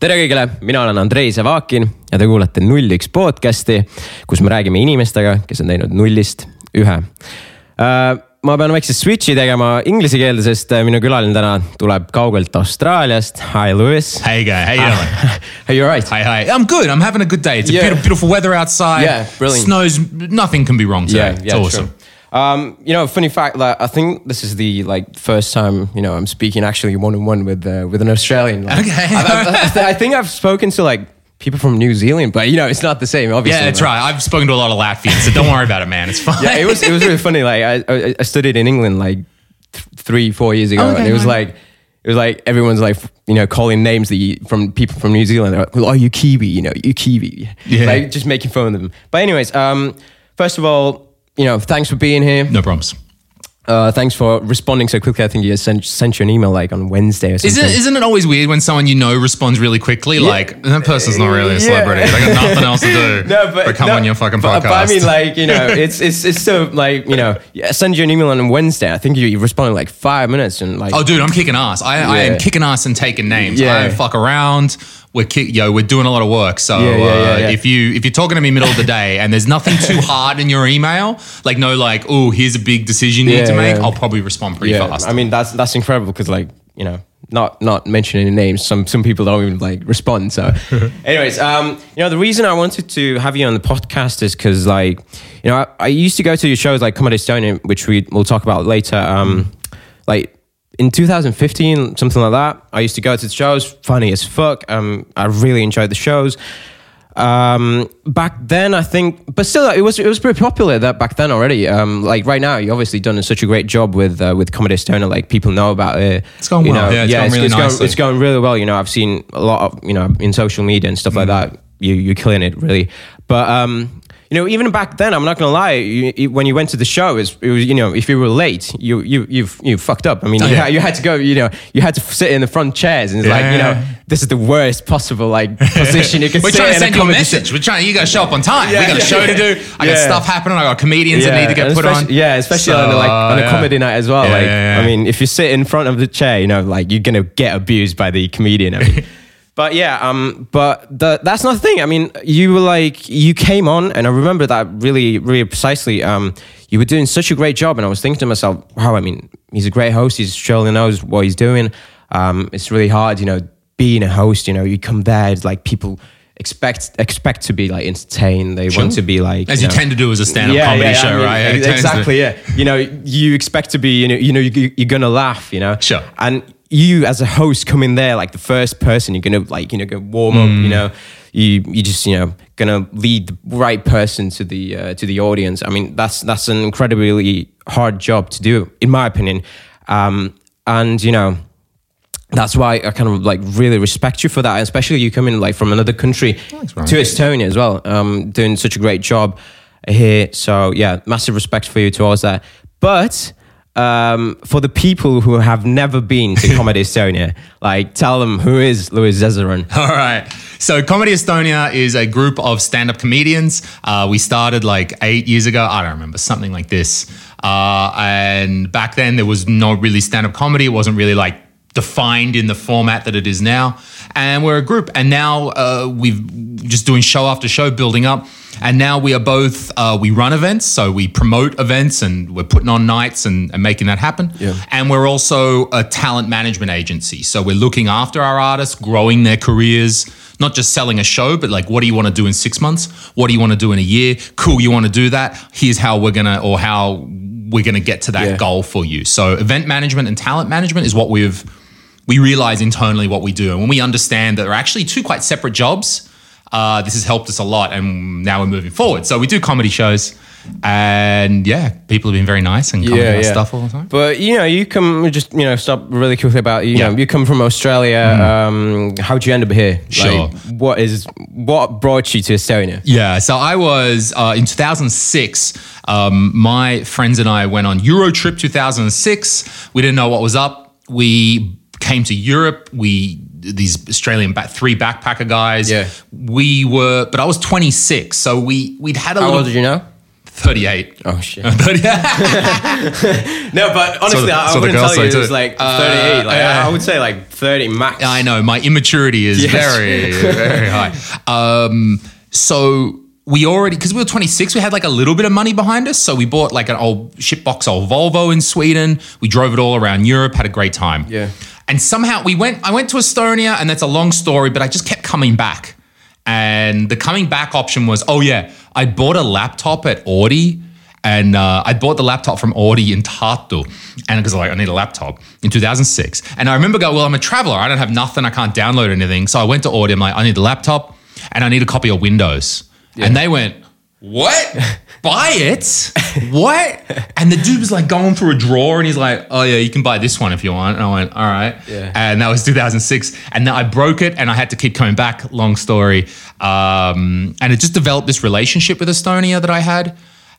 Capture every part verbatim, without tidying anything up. tere kõigile, mina olen Andreise Vaakin ja te kuulete null üks podcasti, kus me räägime inimestega, kes on teinud nullist ühe. Ma pean väikse switchi tegema inglise keelde, sest minu külaline täna tuleb kaugelt Austraaliast. Hi, Louis. Hey, guy. How you doing? Are you all right? Hi, hi. I'm good. I'm having a good day. It's yeah. a beautiful, beautiful weather outside. Yeah, brilliant. Snows, nothing can be wrong today. Yeah, yeah, it's awesome. True. Um, you know, funny fact, like, I think this is the like first time, you know, I'm speaking actually one-on-one with uh, with an Australian. Like, okay. I, I, I think I've spoken to like people from New Zealand, but you know, it's not the same, obviously. Yeah, that's right. I've spoken to a lot of Latvians, so don't worry about it, man. It's fine. Yeah, it was it was really funny. Like I, I studied in England like th- three, four years ago, oh, okay, and it was right. like. It was like everyone's like, you know, calling names that you, from people from New Zealand. They're like, well, oh, you Kiwi, you know, you Kiwi. Yeah. Like just making fun of them. But anyways, um, first of all, you know, thanks for being here. No problems. Uh, thanks for responding so quickly. I think you sent, sent you an email like on Wednesday or something. Isn't, isn't it always weird when someone you know responds really quickly? Yeah. Like, that person's not really a celebrity. Yeah. They got nothing else to do. No, but, but come no, on your fucking but, podcast. But I mean, like, you know, it's it's it's so like, you know, I send you an email on Wednesday. I think you, you responded like five minutes and like. Oh, dude, I'm kicking ass. I, yeah. I am kicking ass and taking names. Yeah. I don't fuck around. We're ki- yo, we're doing a lot of work. So yeah, yeah, yeah, uh, yeah. if you if you're talking to me middle of the day and there's nothing too hard in your email, like no, like oh, here's a big decision you yeah, need to make, yeah. I'll probably respond pretty yeah. fast. I mean, that's that's incredible because like you know, not not mentioning names, some some people don't even like respond. So, anyways, um, you know, the reason I wanted to have you on the podcast is because like you know, I, I used to go to your shows like Comedy Estonia, which we we'll talk about later. Um, like. In two thousand fifteen, something like that, I used to go to the shows, funny as fuck. Um, I really enjoyed the shows. Um, back then, I think, but still, it was it was pretty popular that back then already. Um, like right now, you obviously done such a great job with uh, with Comedy Stoner. Like people know about it. It's going you well. Know, yeah, it's yeah, going it's, really it's nicely. Going, it's going really well. You know, I've seen a lot of you know in social media and stuff mm. like that. You you're killing it really. But um. You know, even back then, I'm not gonna lie. You, you, when you went to the show, it was, it was you know, if you were late, you you you you fucked up. I mean, oh, you, yeah. you had to go. You know, you had to sit in the front chairs, and it's yeah. like you know, this is the worst possible like position you could. We're sit trying to send in a you a message. We're trying. You gotta show up on time. Yeah, we got yeah, a show yeah. to do. I yeah. got stuff happening. I got comedians yeah. that need to get put on. Yeah, especially so, on the, like on a yeah. comedy night as well. Yeah, like, yeah, yeah. I mean, if you sit in front of the chair, you know, like you're gonna get abused by the comedian. I mean. But yeah, um, but the, that's not the thing. I mean, you were like, you came on and I remember that really, really precisely. Um, you were doing such a great job and I was thinking to myself, wow, I mean, he's a great host. He surely knows what he's doing. Um, it's really hard, you know, being a host, you know, you come there, it's like people expect expect to be like entertained. They sure. want to be like... As you, you know, tend to do as a stand-up yeah, comedy yeah, show, I mean, right? Ex- exactly, yeah. You know, you expect to be, you know, you know you, you're going to laugh, you know? Sure. And... You as a host come in there like the first person you're gonna like you know go warm up mm. you know you you just you know gonna lead the right person to the uh, to the audience. I mean that's that's an incredibly hard job to do in my opinion, um, and you know that's why I kind of like really respect you for that. Especially you coming like from another country Thanks, to Estonia as well, um, doing such a great job here. So yeah, massive respect for you towards that. But Um, for the people who have never been to Comedy Estonia, like tell them who is Louis Zezeran. All right. So Comedy Estonia is a group of stand-up comedians. Uh, we started like eight years ago. I don't remember, something like this. Uh, and back then there was no really stand-up comedy. It wasn't really like defined in the format that it is now. And we're a group. And now uh, we've just doing show after show, building up. And now we are both, uh, we run events, so we promote events and we're putting on nights and, and making that happen. Yeah. And we're also a talent management agency. So we're looking after our artists, growing their careers, not just selling a show, but like, what do you want to do in six months? What do you want to do in a year? Cool, you want to do that? Here's how we're going to, or how we're going to get to that yeah. goal for you. So event management and talent management is what we've, we realize internally what we do. And when we understand that they're actually two quite separate jobs, Uh, this has helped us a lot and now we're moving forward. So we do comedy shows and yeah, people have been very nice and commenting yeah, on yeah. stuff all the time. But you know, you come, just, you know, stop really quickly about, you yeah. know, you come from Australia. Mm. Um, how'd you end up here? Sure. Like, what is, what brought you to Estonia? Yeah. So I was, uh, in two thousand six, um, my friends and I went on Euro trip two thousand six. We didn't know what was up. We came to Europe. We these Australian back, three backpacker guys. Yeah. We were, but I was twenty-six. So we, we'd had a How little- How old did you know? thirty-eight. Oh shit. No, but honestly, so the, I so wouldn't tell you it was like thirty-eight. Uh, like, uh, I would say like thirty max. I know, my immaturity is yes. very, very high. Um, so we already, because we were twenty-six, we had like a little bit of money behind us. So we bought like an old shitbox old Volvo in Sweden. We drove it all around Europe, had a great time. Yeah. And somehow we went, I went to Estonia, and that's a long story, but I just kept coming back. And the coming back option was, oh yeah, I bought a laptop at Audi, and uh, I bought the laptop from Audi in Tartu, and because like I need a laptop in two thousand six, and I remember going, well, I'm a traveler, I don't have nothing, I can't download anything, so I went to Audi. I'm like, I need a laptop, and I need a copy of Windows, yeah. And they went, what? Buy it? What? And the dude was like going through a drawer, and he's like, oh yeah, you can buy this one if you want. And I went, all right. Yeah. And that was two thousand six. And then I broke it, and I had to keep coming back, long story. Um, and it just developed this relationship with Estonia that I had.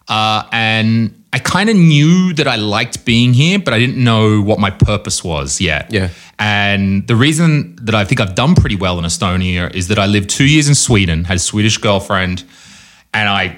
Uh, and I kind of knew that I liked being here, but I didn't know what my purpose was yet. Yeah. And the reason that I think I've done pretty well in Estonia is that I lived two years in Sweden, had a Swedish girlfriend, and I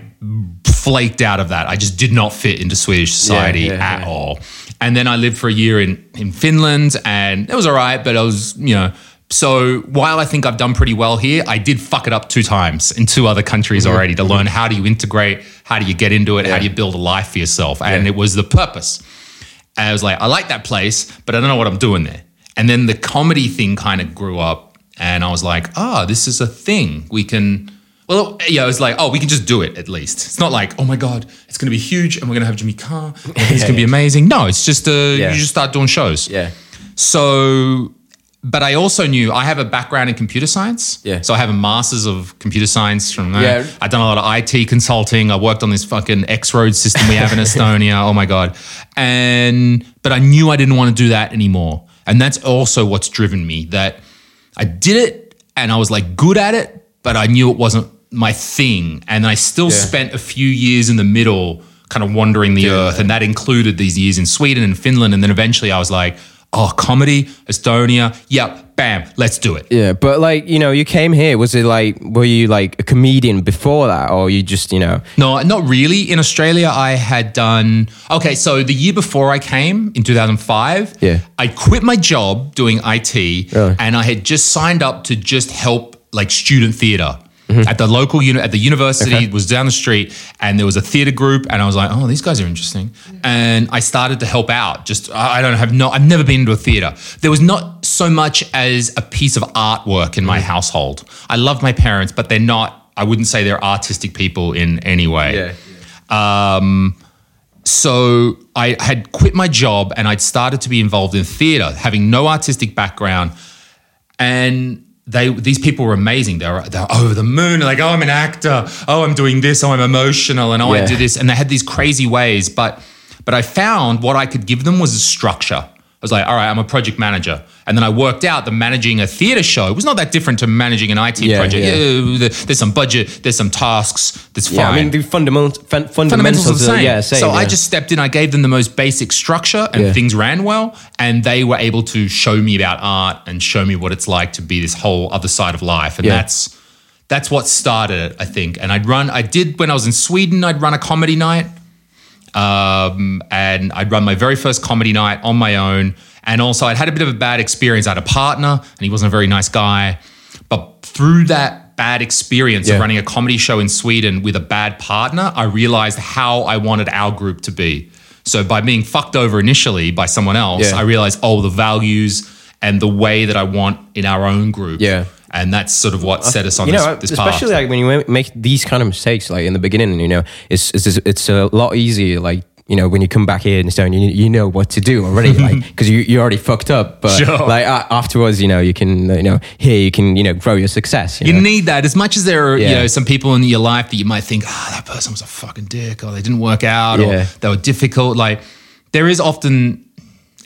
flaked out of that. I just did not fit into Swedish society yeah, yeah, at yeah. all. And then I lived for a year in, in Finland, and it was all right, but I was, you know, so while I think I've done pretty well here, I did fuck it up two times in two other countries mm-hmm. already to learn how do you integrate, how do you get into it, yeah. how do you build a life for yourself. And yeah. it was the purpose. And I was like, I like that place, but I don't know what I'm doing there. And then the comedy thing kind of grew up, and I was like, oh, this is a thing we can... Well, yeah, it was like, oh, we can just do it at least. It's not like, oh my God, it's going to be huge and we're going to have Jimmy Carr. It's yeah, going to yeah. be amazing. No, it's just, uh, yeah. you just start doing shows. Yeah. So, but I also knew I have a background in computer science. Yeah. So I have a master's of computer science from there. Yeah. I've done a lot of I T consulting. I worked on this fucking X-Road system we have in Estonia. Oh my God. And, but I knew I didn't want to do that anymore. And that's also what's driven me, that I did it and I was like good at it, but I knew it wasn't my thing. And I still yeah. spent a few years in the middle kind of wandering the yeah. earth, and that included these years in Sweden and Finland. And then eventually I was like, oh, comedy, Estonia, yep, bam, let's do it. Yeah, but like, you know, you came here, was it like, were you like a comedian before that, or you just, you know? No, not really. In Australia, I had done, okay, so the year before I came in two thousand five, yeah. I quit my job doing I T oh. and I had just signed up to just help like student theater mm-hmm. at the local uni- at the university okay. was down the street, and there was a theater group, and I was like, oh, these guys are interesting. Yeah. And I started to help out. Just, I don't have no, I've never been into a theater. There was not so much as a piece of artwork in my mm-hmm. household. I love my parents, but they're not, I wouldn't say they're artistic people in any way. Yeah. Yeah. Um, so I had quit my job, and I'd started to be involved in theater, having no artistic background. And They these people were amazing. They were, they were over the moon. Like, oh, I'm an actor. Oh, I'm doing this. Oh, I'm emotional. And oh, yeah. I do this. And they had these crazy ways. But but I found what I could give them was a structure. I was like, all right, I'm a project manager. And then I worked out that managing a theater show was not that different to managing an I T yeah, project. Yeah. There's some budget. There's some tasks. There's fine. Yeah, I mean, the fundament, fun, fundamentals, fundamentals are the same. Yeah, same so yeah. I just stepped in. I gave them the most basic structure, and yeah. things ran well. And they were able to show me about art and show me what it's like to be this whole other side of life. And yeah. that's that's what started it, I think. And I'd run, I did, when I was in Sweden, I'd run a comedy night. Um, and I'd run my very first comedy night on my own. And also I'd had a bit of a bad experience. I had a partner, and he wasn't a very nice guy. But through that bad experience yeah. of running a comedy show in Sweden with a bad partner, I realized how I wanted our group to be. So by being fucked over initially by someone else, yeah. I realized, oh, the values and the way that I want in our own group. Yeah. And that's sort of what set us on you know, this, this especially path. Especially like when you make these kind of mistakes, like in the beginning, you know, it's it's, it's a lot easier, like, you know, when you come back here in Estonia, you, you know what to do already, like, because you, you already fucked up. But sure. like uh, afterwards, you know, you can, you know, here you can, you know, grow your success. You, you know? Need that as much as there are, yeah. you know, some people in your life that you might think, ah, oh, that person was a fucking dick, or they didn't work out, yeah. or they were difficult. Like, there is often,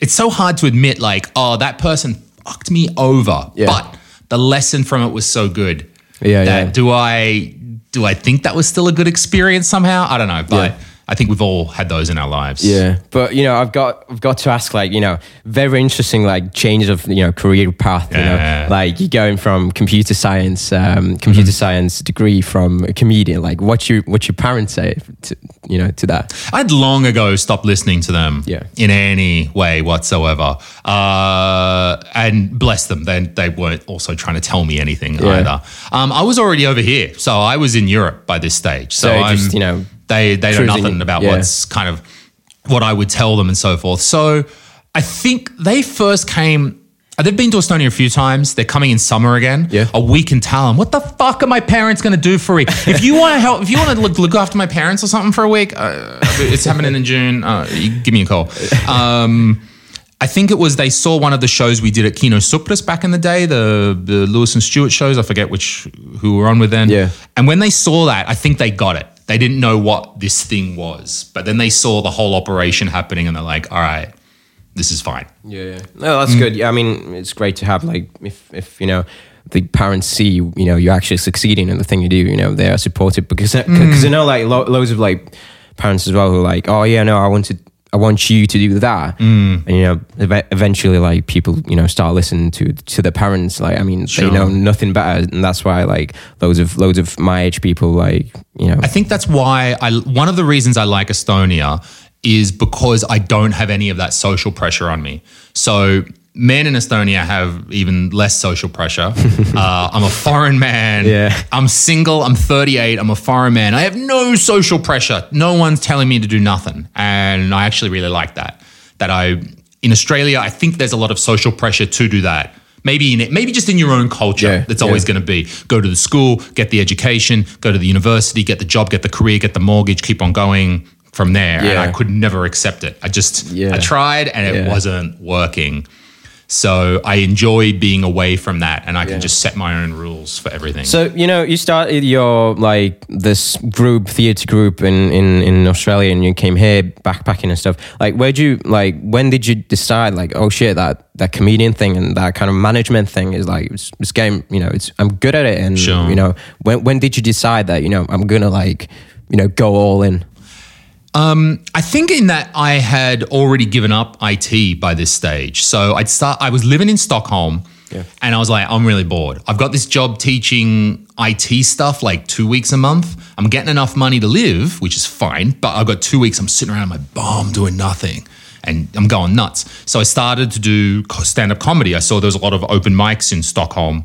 it's so hard to admit, like, oh, that person fucked me over, yeah. but the lesson from it was so good. Yeah, that yeah. Do I, do I think that was still a good experience somehow? I don't know, but. Yeah. I think we've all had those in our lives. Yeah, but you know, I've got I've got to ask, like, you know, very interesting, like, changes of, you know, career path. You yeah. know, like you're going from computer science, um, computer mm-hmm. science degree from a comedian. Like, what you what your parents say to, you know, to that? I'd long ago stopped listening to them. Yeah. In any way whatsoever, uh, and bless them, they they weren't also trying to tell me anything yeah. either. Um, I was already over here, so I was in Europe by this stage. So, so just, I'm, you know. They they Truth know nothing in, about yeah. what's kind of what I would tell them and so forth. So I think they first came, they've been to Estonia a few times. They're coming in summer again. Yeah. A week in Tallinn. What the fuck are my parents going to do for a week? If you want to help, if you want to look, look after my parents or something for a week, uh, it's happening in June. Uh, give me a call. Um, I think it was they saw one of the shows we did at Kino Supras back in the day, the the Louis and Stuart shows. I forget which who we were on with then. Yeah. And when they saw that, I think they got it. They didn't know what this thing was, but then they saw the whole operation happening and they're like, all right, this is fine. Yeah, yeah. No, that's mm. good. Yeah, I mean, it's great to have, like, if, if you know, the parents see, you know, you're actually succeeding in the thing you do, you know, they are supportive because mm. I know, like, lo- loads of, like, parents as well who are like, oh, yeah, no, I want to, I want you to do that. Mm. And, you know, ev- eventually, like, people, you know, start listening to to their parents. Like, I mean, sure. they know nothing better. And that's why, like, loads of loads of my age people, like, you know. I think that's why, I one of the reasons I like Estonia is because I don't have any of that social pressure on me. So men in Estonia have even less social pressure. uh, I'm a foreign man. Yeah. I'm single. I'm thirty-eight. I'm a foreign man. I have no social pressure. No one's telling me to do nothing. And I actually really like that. That I, in Australia, I think there's a lot of social pressure to do that. Maybe in it, maybe just in your own culture, yeah, that's always yeah. going to be go to the school, get the education, go to the university, get the job, get the career, get the mortgage, keep on going from there. Yeah. And I could never accept it. I just, yeah. I tried and it yeah. wasn't working. So I enjoy being away from that and I can yeah. just set my own rules for everything. So, you know, you started your, like, this group, theatre group in, in, in Australia and you came here backpacking and stuff. Like, where'd you, like, when did you decide, like, oh shit, that, that comedian thing and that kind of management thing is like, it's, it's game, you know, it's, I'm good at it. And, sure. you know, when, when did you decide that, you know, I'm going to, like, you know, go all in? Um, I think in that I had already given up I T by this stage. So I'd start, I was living in Stockholm yeah. and I was like, I'm really bored. I've got this job teaching I T stuff like two weeks a month. I'm getting enough money to live, which is fine, but I've got two weeks. I'm sitting around my bum doing nothing and I'm going nuts. So I started to do stand-up comedy. I saw there was a lot of open mics in Stockholm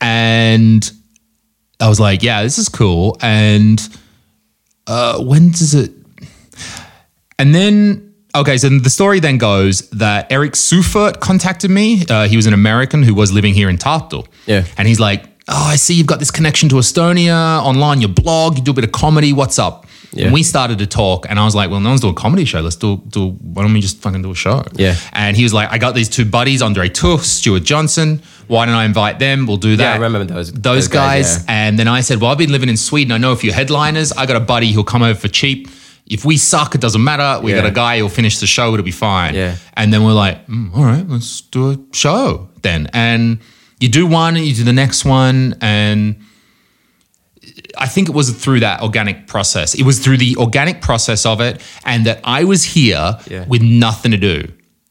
and I was like, yeah, this is cool. And uh, when does it, And then, okay, so the story then goes that Eric Sufert contacted me. Uh, he was an American who was living here in Tartu. Yeah. And he's like, oh, I see you've got this connection to Estonia, online, your blog, you do a bit of comedy, what's up? Yeah. And we started to talk and I was like, well, no one's doing a comedy show. Let's do, do why don't we just fucking do a show? Yeah. And he was like, I got these two buddies, Andre Tuch, Stuart Johnson. Why don't I invite them? We'll do that. Yeah, I remember those, those, those guys. guys yeah. And then I said, well, I've been living in Sweden. I know a few headliners. I got a buddy who'll come over for cheap. If we suck, it doesn't matter. We yeah. got a guy who'll finish the show. It'll be fine. Yeah. And then we're like, mm, all right, let's do a show then. And you do one and you do the next one. And I think it was through that organic process. It was through the organic process of it and that I was here yeah. with nothing to do,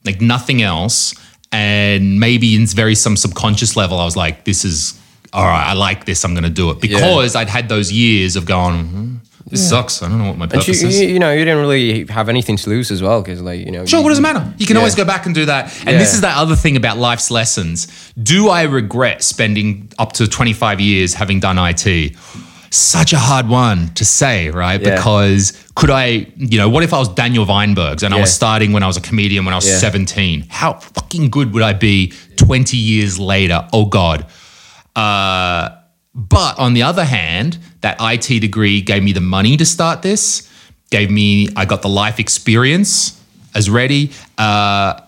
like nothing else. And maybe in very some subconscious level, I was like, this is, all right, I like this. I'm going to do it. Because yeah. I'd had those years of going, mm-hmm. This yeah. sucks. I don't know what my purpose and you, is. You, you know, you didn't really have anything to lose as well because, like, you know. Sure, you, what does it matter? You can yeah. always go back and do that. And yeah. this is that other thing about life's lessons. Do I regret spending up to twenty-five years having done I T? Such a hard one to say, right? Yeah. Because could I, you know, what if I was Daniel Weinberg and yeah. I was starting when I was a comedian when I was yeah. seventeen? How fucking good would I be twenty years later? Oh, God. Uh... But on the other hand, that I T degree gave me the money to start this, gave me, I got the life experience as ready. Uh,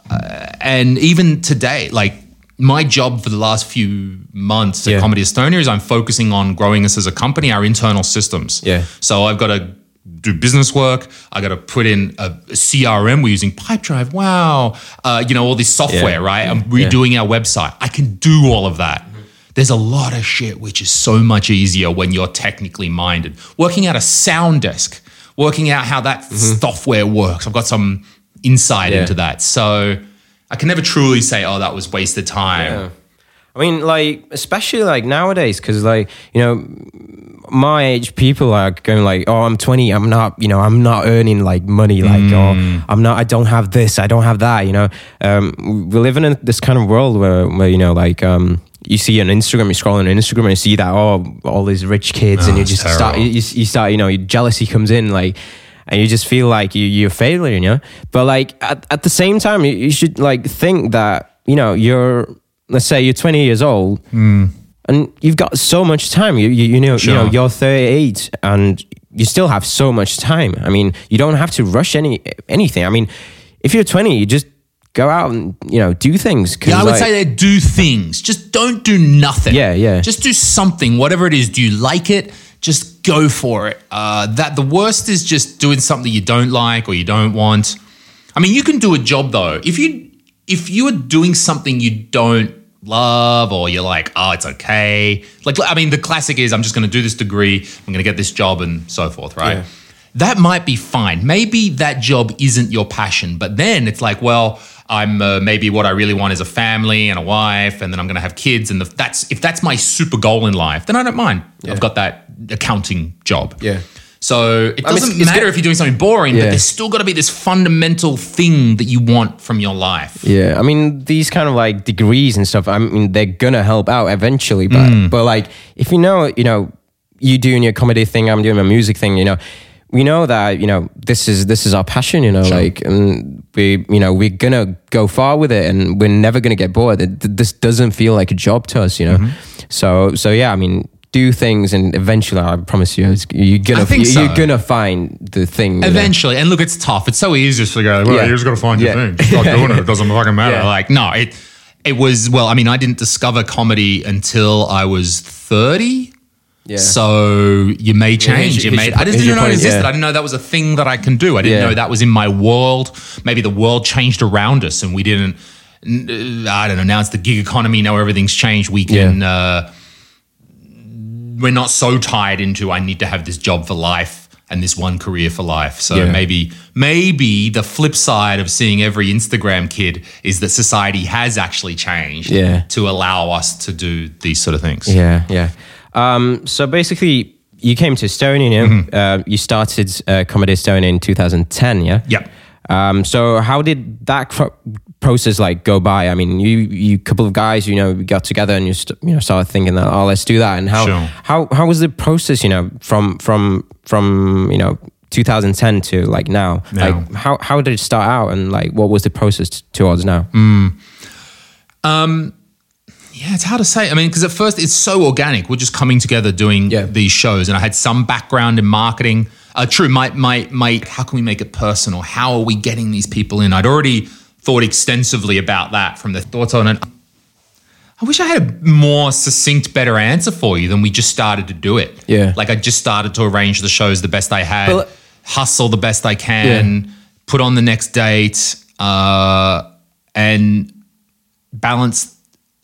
and even today, like my job for the last few months at yeah. Comedy Estonia is I'm focusing on growing us as a company, our internal systems. Yeah. So I've got to do business work. I got to put in a C R M. We're using Pipedrive. Wow. Uh, you know, all this software, yeah. right? I'm redoing yeah. our website. I can do all of that. There's a lot of shit which is so much easier when you're technically minded. Working at a sound desk, working out how that mm-hmm. software works. I've got some insight yeah. into that. So I can never truly say, oh, that was wasted time. Yeah. I mean, like, especially like nowadays, because like, you know, my age people are going like, oh, I'm twenty, I'm not, you know, I'm not earning like money, like, mm. or I'm not, I don't have this, I don't have that, you know. Um, we live in this kind of world where, where you know, like, um, you see on Instagram, you scroll on Instagram and you see that, oh, all these rich kids, oh, and you just terrible. start, you, you start, you know, your jealousy comes in, like, and you just feel like you, you're a failure, you know. But like, at, at the same time, you, you should like think that, you know, you're, let's say you're twenty years old mm. and you've got so much time. You you, you know, sure. you know, you're thirty-eight and you still have so much time. I mean, you don't have to rush any anything. I mean, if you're twenty, you just go out and, you know, do things. Yeah, I would like, say that do things. Just don't do nothing. Yeah, yeah. Just do something, whatever it is. Do you like it? Just go for it. Uh, that the worst is just doing something you don't like or you don't want. I mean, you can do a job though. If you... If you are doing something you don't love or you're like, oh, it's okay. Like, I mean, the classic is I'm just going to do this degree, I'm going to get this job and so forth, right? Yeah. That might be fine. Maybe that job isn't your passion, but then it's like, well, I'm uh, maybe what I really want is a family and a wife, and then I'm going to have kids. And the, that's if that's my super goal in life, then I don't mind. Yeah. I've got that accounting job. Yeah. So it doesn't I mean, it's, it's matter good. if you're doing something boring, yeah. but there's still got to be this fundamental thing that you want from your life. Yeah, I mean, these kind of like degrees and stuff, I mean, they're going to help out eventually. But mm. but like, if you know, you know, you doing your comedy thing, I'm doing my music thing, you know, we know that, you know, this is this is our passion, you know, sure. like, and we, you know, we're going to go far with it and we're never going to get bored. It, this doesn't feel like a job to us, you know. Mm-hmm. So, so yeah, I mean... do things and eventually, I promise you, you're gonna you're, so. you're gonna find the thing. Eventually, know? And look, it's tough. It's so easy just to go, well, yeah. you just gotta find yeah. your thing. Just start doing it. It doesn't fucking matter. Yeah. Like, no, it it was, well, I mean, I didn't discover comedy until I was thirty. Yeah. So you may change. Yeah, you may, your, I just didn't know it existed. Yeah. I didn't know that was a thing that I can do. I didn't yeah. know that was in my world. Maybe the world changed around us and we didn't, I don't know, now it's the gig economy. Now everything's changed. We can... Yeah. Uh, we're not so tied into I need to have this job for life and this one career for life. So yeah. maybe maybe the flip side of seeing every Instagram kid is that society has actually changed yeah. to allow us to do these sort of things. Yeah, yeah. Um, so basically, you came to Estonia, you, know? mm-hmm. uh, you started uh, Comedy Estonia in two thousand ten, yeah? Yeah. Um, so how did that cro- process like go by? I mean, you you couple of guys, you know, got together and you st- you know started thinking that, oh, let's do that. And how sure. how how was the process? You know, from from from you know twenty ten to like now. now. Like how how did it start out and like what was the process t- towards now? Mm. Um, yeah, it's hard to say. I mean, because at first it's so organic. We're just coming together doing yeah. these shows, and I had some background in marketing. Uh, true, my, my, my, how can we make it personal? How are we getting these people in? I'd already thought extensively about that from the thoughts on it. I wish I had a more succinct, better answer for you than we just started to do it. Yeah. Like I just started to arrange the shows the best I had, well, hustle the best I can, yeah. put on the next date, uh, and balance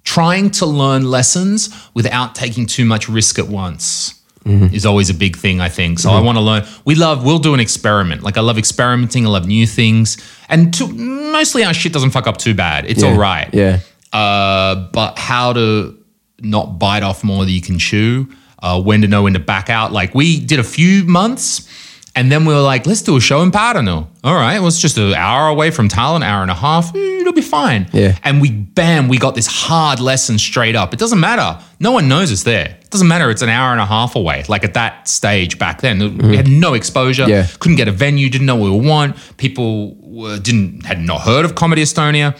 trying to learn lessons without taking too much risk at once. Mm-hmm. is always a big thing, I think. So mm-hmm. I want to learn. We love, we'll do an experiment. Like I love experimenting. I love new things. And to, mostly our shit doesn't fuck up too bad. It's yeah. all right. Yeah. Uh, but how to not bite off more than you can chew, uh, when to know when to back out. Like we did a few months and then we were like, let's do a show in Pärnu. All right. Well, it's just an hour away from Tallinn, an hour and a half. It'll be fine. Yeah. And we, bam, we got this hard lesson straight up. It doesn't matter. No one knows it's there. Doesn't matter, it's an hour and a half away. Like at that stage back then, mm-hmm. we had no exposure, yeah. couldn't get a venue, didn't know what we want. People were, didn't had not heard of Comedy Estonia.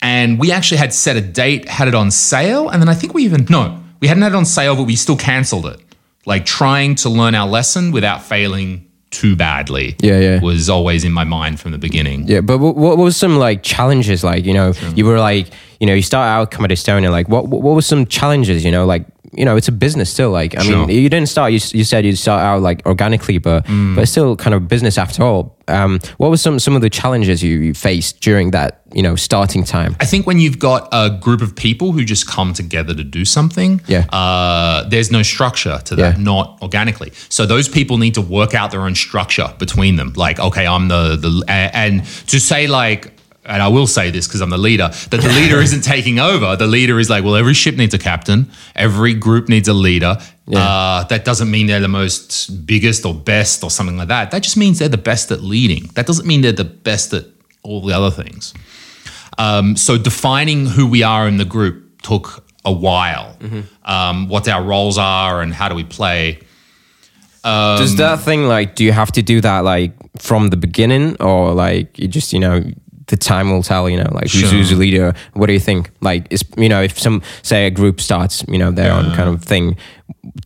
And we actually had set a date, had it on sale. And then I think we even, no, we hadn't had it on sale, but we still canceled it. Like trying to learn our lesson without failing too badly yeah, yeah. was always in my mind from the beginning. Yeah, but what, what was some like challenges? Like, you know, sure. you were like, you know, you start out Comedy Estonia, like what, what were some challenges, you know, like, you know, it's a business still. Like, I sure. mean, you didn't start, you, you said you start out like organically, but, mm. but it's still kind of business after all. Um, what were some, some of the challenges you, you faced during that, you know, starting time? I think when you've got a group of people who just come together to do something, yeah. uh, there's no structure to that, yeah. not organically. So those people need to work out their own structure between them. Like, okay, I'm the, the and to say like, and I will say this because I'm the leader, that the leader isn't taking over. The leader is like, well, every ship needs a captain. Every group needs a leader. Yeah. Uh, that doesn't mean they're the most biggest or best or something like that. That just means they're the best at leading. That doesn't mean they're the best at all the other things. Um, so defining who we are in the group took a while. Mm-hmm. Um, what our roles are and how do we play. Um, Does that thing, like, do you have to do that, like, from the beginning or, like, you just, you know... the time will tell, you know, like sure. who's, who's the leader? What do you think? Like, is, you know, if some, say a group starts, you know, their yeah. own kind of thing,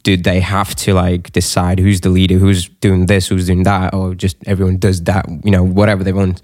do they have to like decide who's the leader, who's doing this, who's doing that, or just everyone does that, you know, whatever they want?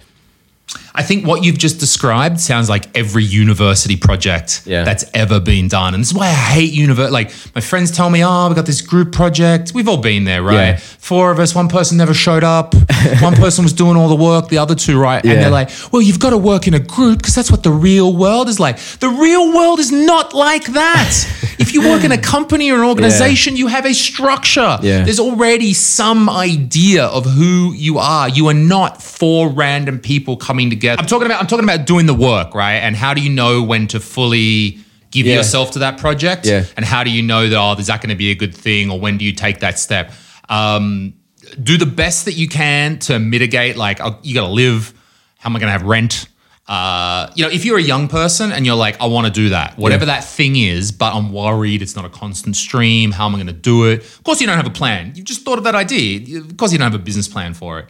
I think what you've just described sounds like every university project yeah. that's ever been done. And this is why I hate university. Like my friends tell me, oh, we got this group project. We've all been there, right? Yeah. Four of us, one person never showed up. One person was doing all the work, the other two, right? Yeah. And they're like, well, you've got to work in a group because that's what the real world is like. The real world is not like that. If you work in a company or an organization, yeah. you have a structure. Yeah. There's already some idea of who you are. You are not four random people coming together. I'm talking about I'm talking about doing the work, right? And how do you know when to fully give yeah. yourself to that project? Yeah. And how do you know that, oh, is that going to be a good thing? Or when do you take that step? Um, do the best that you can to mitigate, like, oh, you got to live. How am I going to have rent? Uh, you know, if you're a young person and you're like, I want to do that, whatever yeah. that thing is, but I'm worried it's not a constant stream. How am I going to do it? Of course, you don't have a plan. You've just thought of that idea. Of course, you don't have a business plan for it.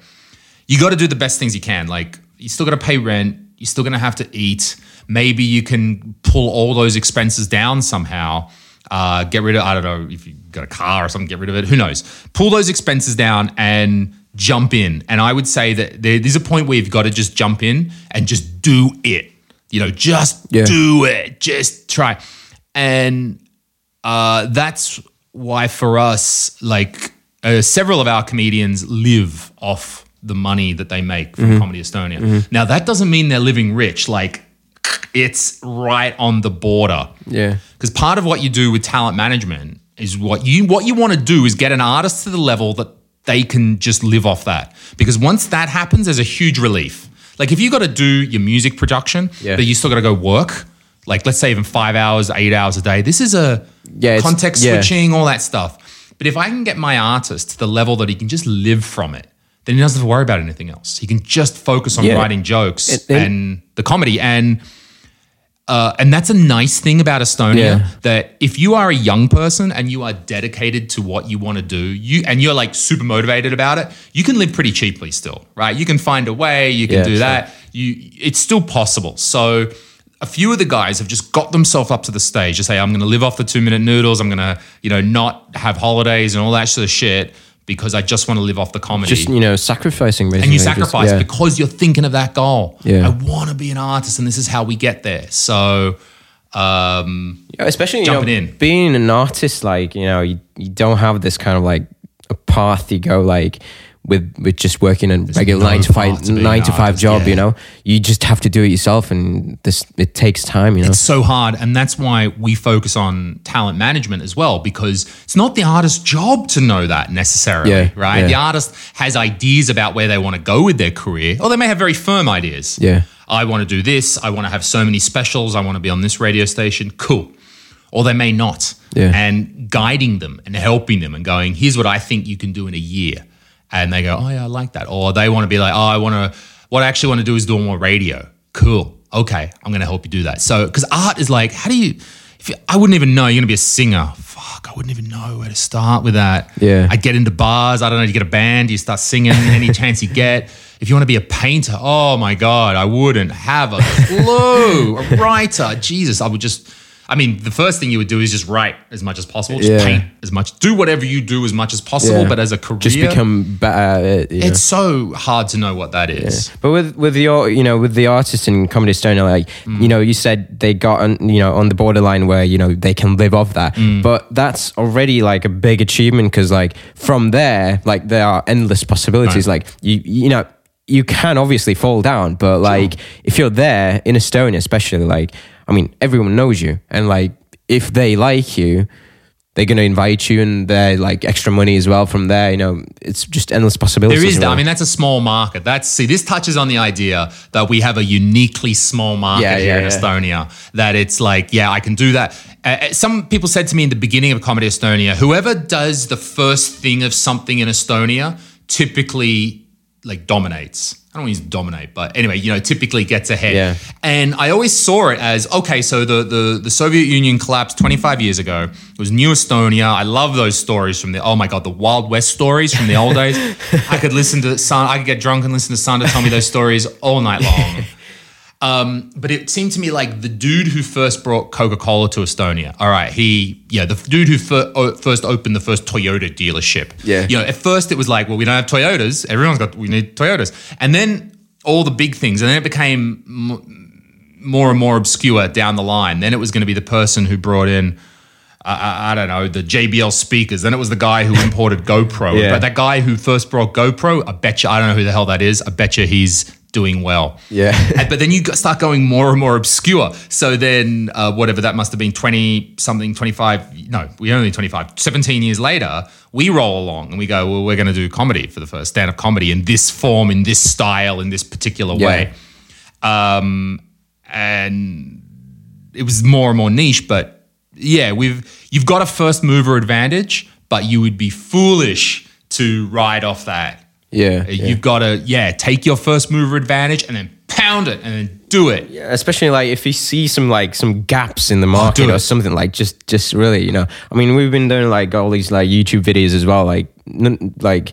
You got to do the best things you can. Like, you still got to pay rent. You're still going to have to eat. Maybe you can pull all those expenses down somehow. Uh, get rid of, I don't know, if you've got a car or something, get rid of it. Who knows? Pull those expenses down and jump in. And I would say that there, there's a point where you've got to just jump in and just do it. You know, just yeah. do it. Just try. And uh, that's why for us, like uh, several of our comedians live off the money that they make from mm-hmm. Comedy Estonia. Mm-hmm. Now, that doesn't mean they're living rich. Like, it's right on the border. Yeah. Because part of what you do with talent management is what you what you want to do is get an artist to the level that they can just live off that. Because once that happens, there's a huge relief. Like, if you got to do your music production, yeah. but you still got to go work, like, let's say even five hours, eight hours a day, this is a yeah, context yeah. switching, all that stuff. But if I can get my artist to the level that he can just live from it, then he doesn't have to worry about anything else. He can just focus on yeah. writing jokes it, it, and the comedy. And uh, and that's a nice thing about Estonia, yeah. that if you are a young person and you are dedicated to what you want to do, you and you're like super motivated about it, you can live pretty cheaply still, right? You can find a way, you can yeah, do sure. that. You, it's still possible. So a few of the guys have just got themselves up to the stage to say, I'm going to live off the two-minute noodles. I'm going to, you know, not have holidays and all that sort of shit, because I just want to live off the comedy. Just, you know, sacrificing basically. And you sacrifice just, yeah. because you're thinking of that goal. Yeah. I want to be an artist and this is how we get there. So, um, yeah, especially jumping you know, in. Being an artist, like, you know, you, you don't have this kind of like a path you go like with, with just working a regular nine to five, nine to five job, yeah. you know. You just have to do it yourself and this it takes time, you know. It's so hard, and that's why we focus on talent management as well, because it's not the artist's job to know that necessarily, yeah, right? Yeah. The artist has ideas about where they want to go with their career, or they may have very firm ideas. Yeah. I want to do this. I want to have so many specials. I want to be on this radio station. Cool. Or they may not. Yeah. And guiding them and helping them and going, here's what I think you can do in a year. And they go, oh, yeah, I like that. Or they want to be like, oh, I want to, what I actually want to do is do more radio. Cool. Okay, I'm going to help you do that. So, because art is like, how do you, if you, I wouldn't even know you're going to be a singer. Fuck, I wouldn't even know where to start with that. Yeah. I'd get into bars. I don't know, you get a band, you start singing any chance you get. If you want to be a painter, oh, my God, I wouldn't have a clue. A writer, Jesus, I would just I mean, the first thing you would do is just write as much as possible, just yeah. paint as much, do whatever you do as much as possible, yeah. but as a career, just become better. It, yeah. It's so hard to know what that is. Yeah. But with with your, you know, with the artists in Comedy Stoner, like mm. you know, you said they got on, you know, on the borderline where you know they can live off that, mm. but that's already like a big achievement because like from there, like there are endless possibilities. Right. Like you, you know. You can obviously fall down, but like sure. if you're there in Estonia, especially, like, I mean, everyone knows you. And like, if they like you, they're going to invite you and they're like extra money as well from there. You know, it's just endless possibilities. There is that. I mean, that's a small market. That's, see, this touches on the idea that we have a uniquely small market yeah, here yeah, in yeah. Estonia, that it's like, yeah, I can do that. Uh, some people said to me in the beginning of Comedy Estonia, whoever does the first thing of something in Estonia typically like dominates. I don't want to use dominate, but anyway, you know, typically gets ahead. Yeah. And I always saw it as, okay, so the, the the Soviet Union collapsed twenty-five years ago. It was New Estonia. I love those stories from the, oh my God, the Wild West stories from the old days. I could listen to Sander, I could get drunk and listen to Sander tell me those stories all night long. Um, but it seemed to me like the dude who first brought Coca-Cola to Estonia, all right, he, yeah, the dude who fir- o- first opened the first Toyota dealership. Yeah. You know, at first it was like, well, we don't have Toyotas. Everyone's got, we need Toyotas. And then all the big things. And then it became m- more and more obscure down the line. Then it was going to be the person who brought in, uh, I-, I don't know, the J B L speakers. Then it was the guy who imported GoPro. Yeah. But that guy who first brought GoPro, I bet you, I don't know who the hell that is. I bet you he's doing well. Yeah. And, but then you start going more and more obscure. So then uh, whatever, that must have been twenty something, twenty-five, no, we only twenty-five, seventeen years later, we roll along and we go, well, we're going to do comedy for the first stand-up comedy in this form, in this style, in this particular yeah. way. Um, and it was more and more niche, but yeah, we've, you've got a first mover advantage, but you would be foolish to ride off that. Yeah, you've yeah. got to yeah take your first mover advantage and then pound it and then do it. Yeah, especially like if you see some like some gaps in the market oh, or something, like just just really, you know. I mean, we've been doing like all these like YouTube videos as well. Like n- like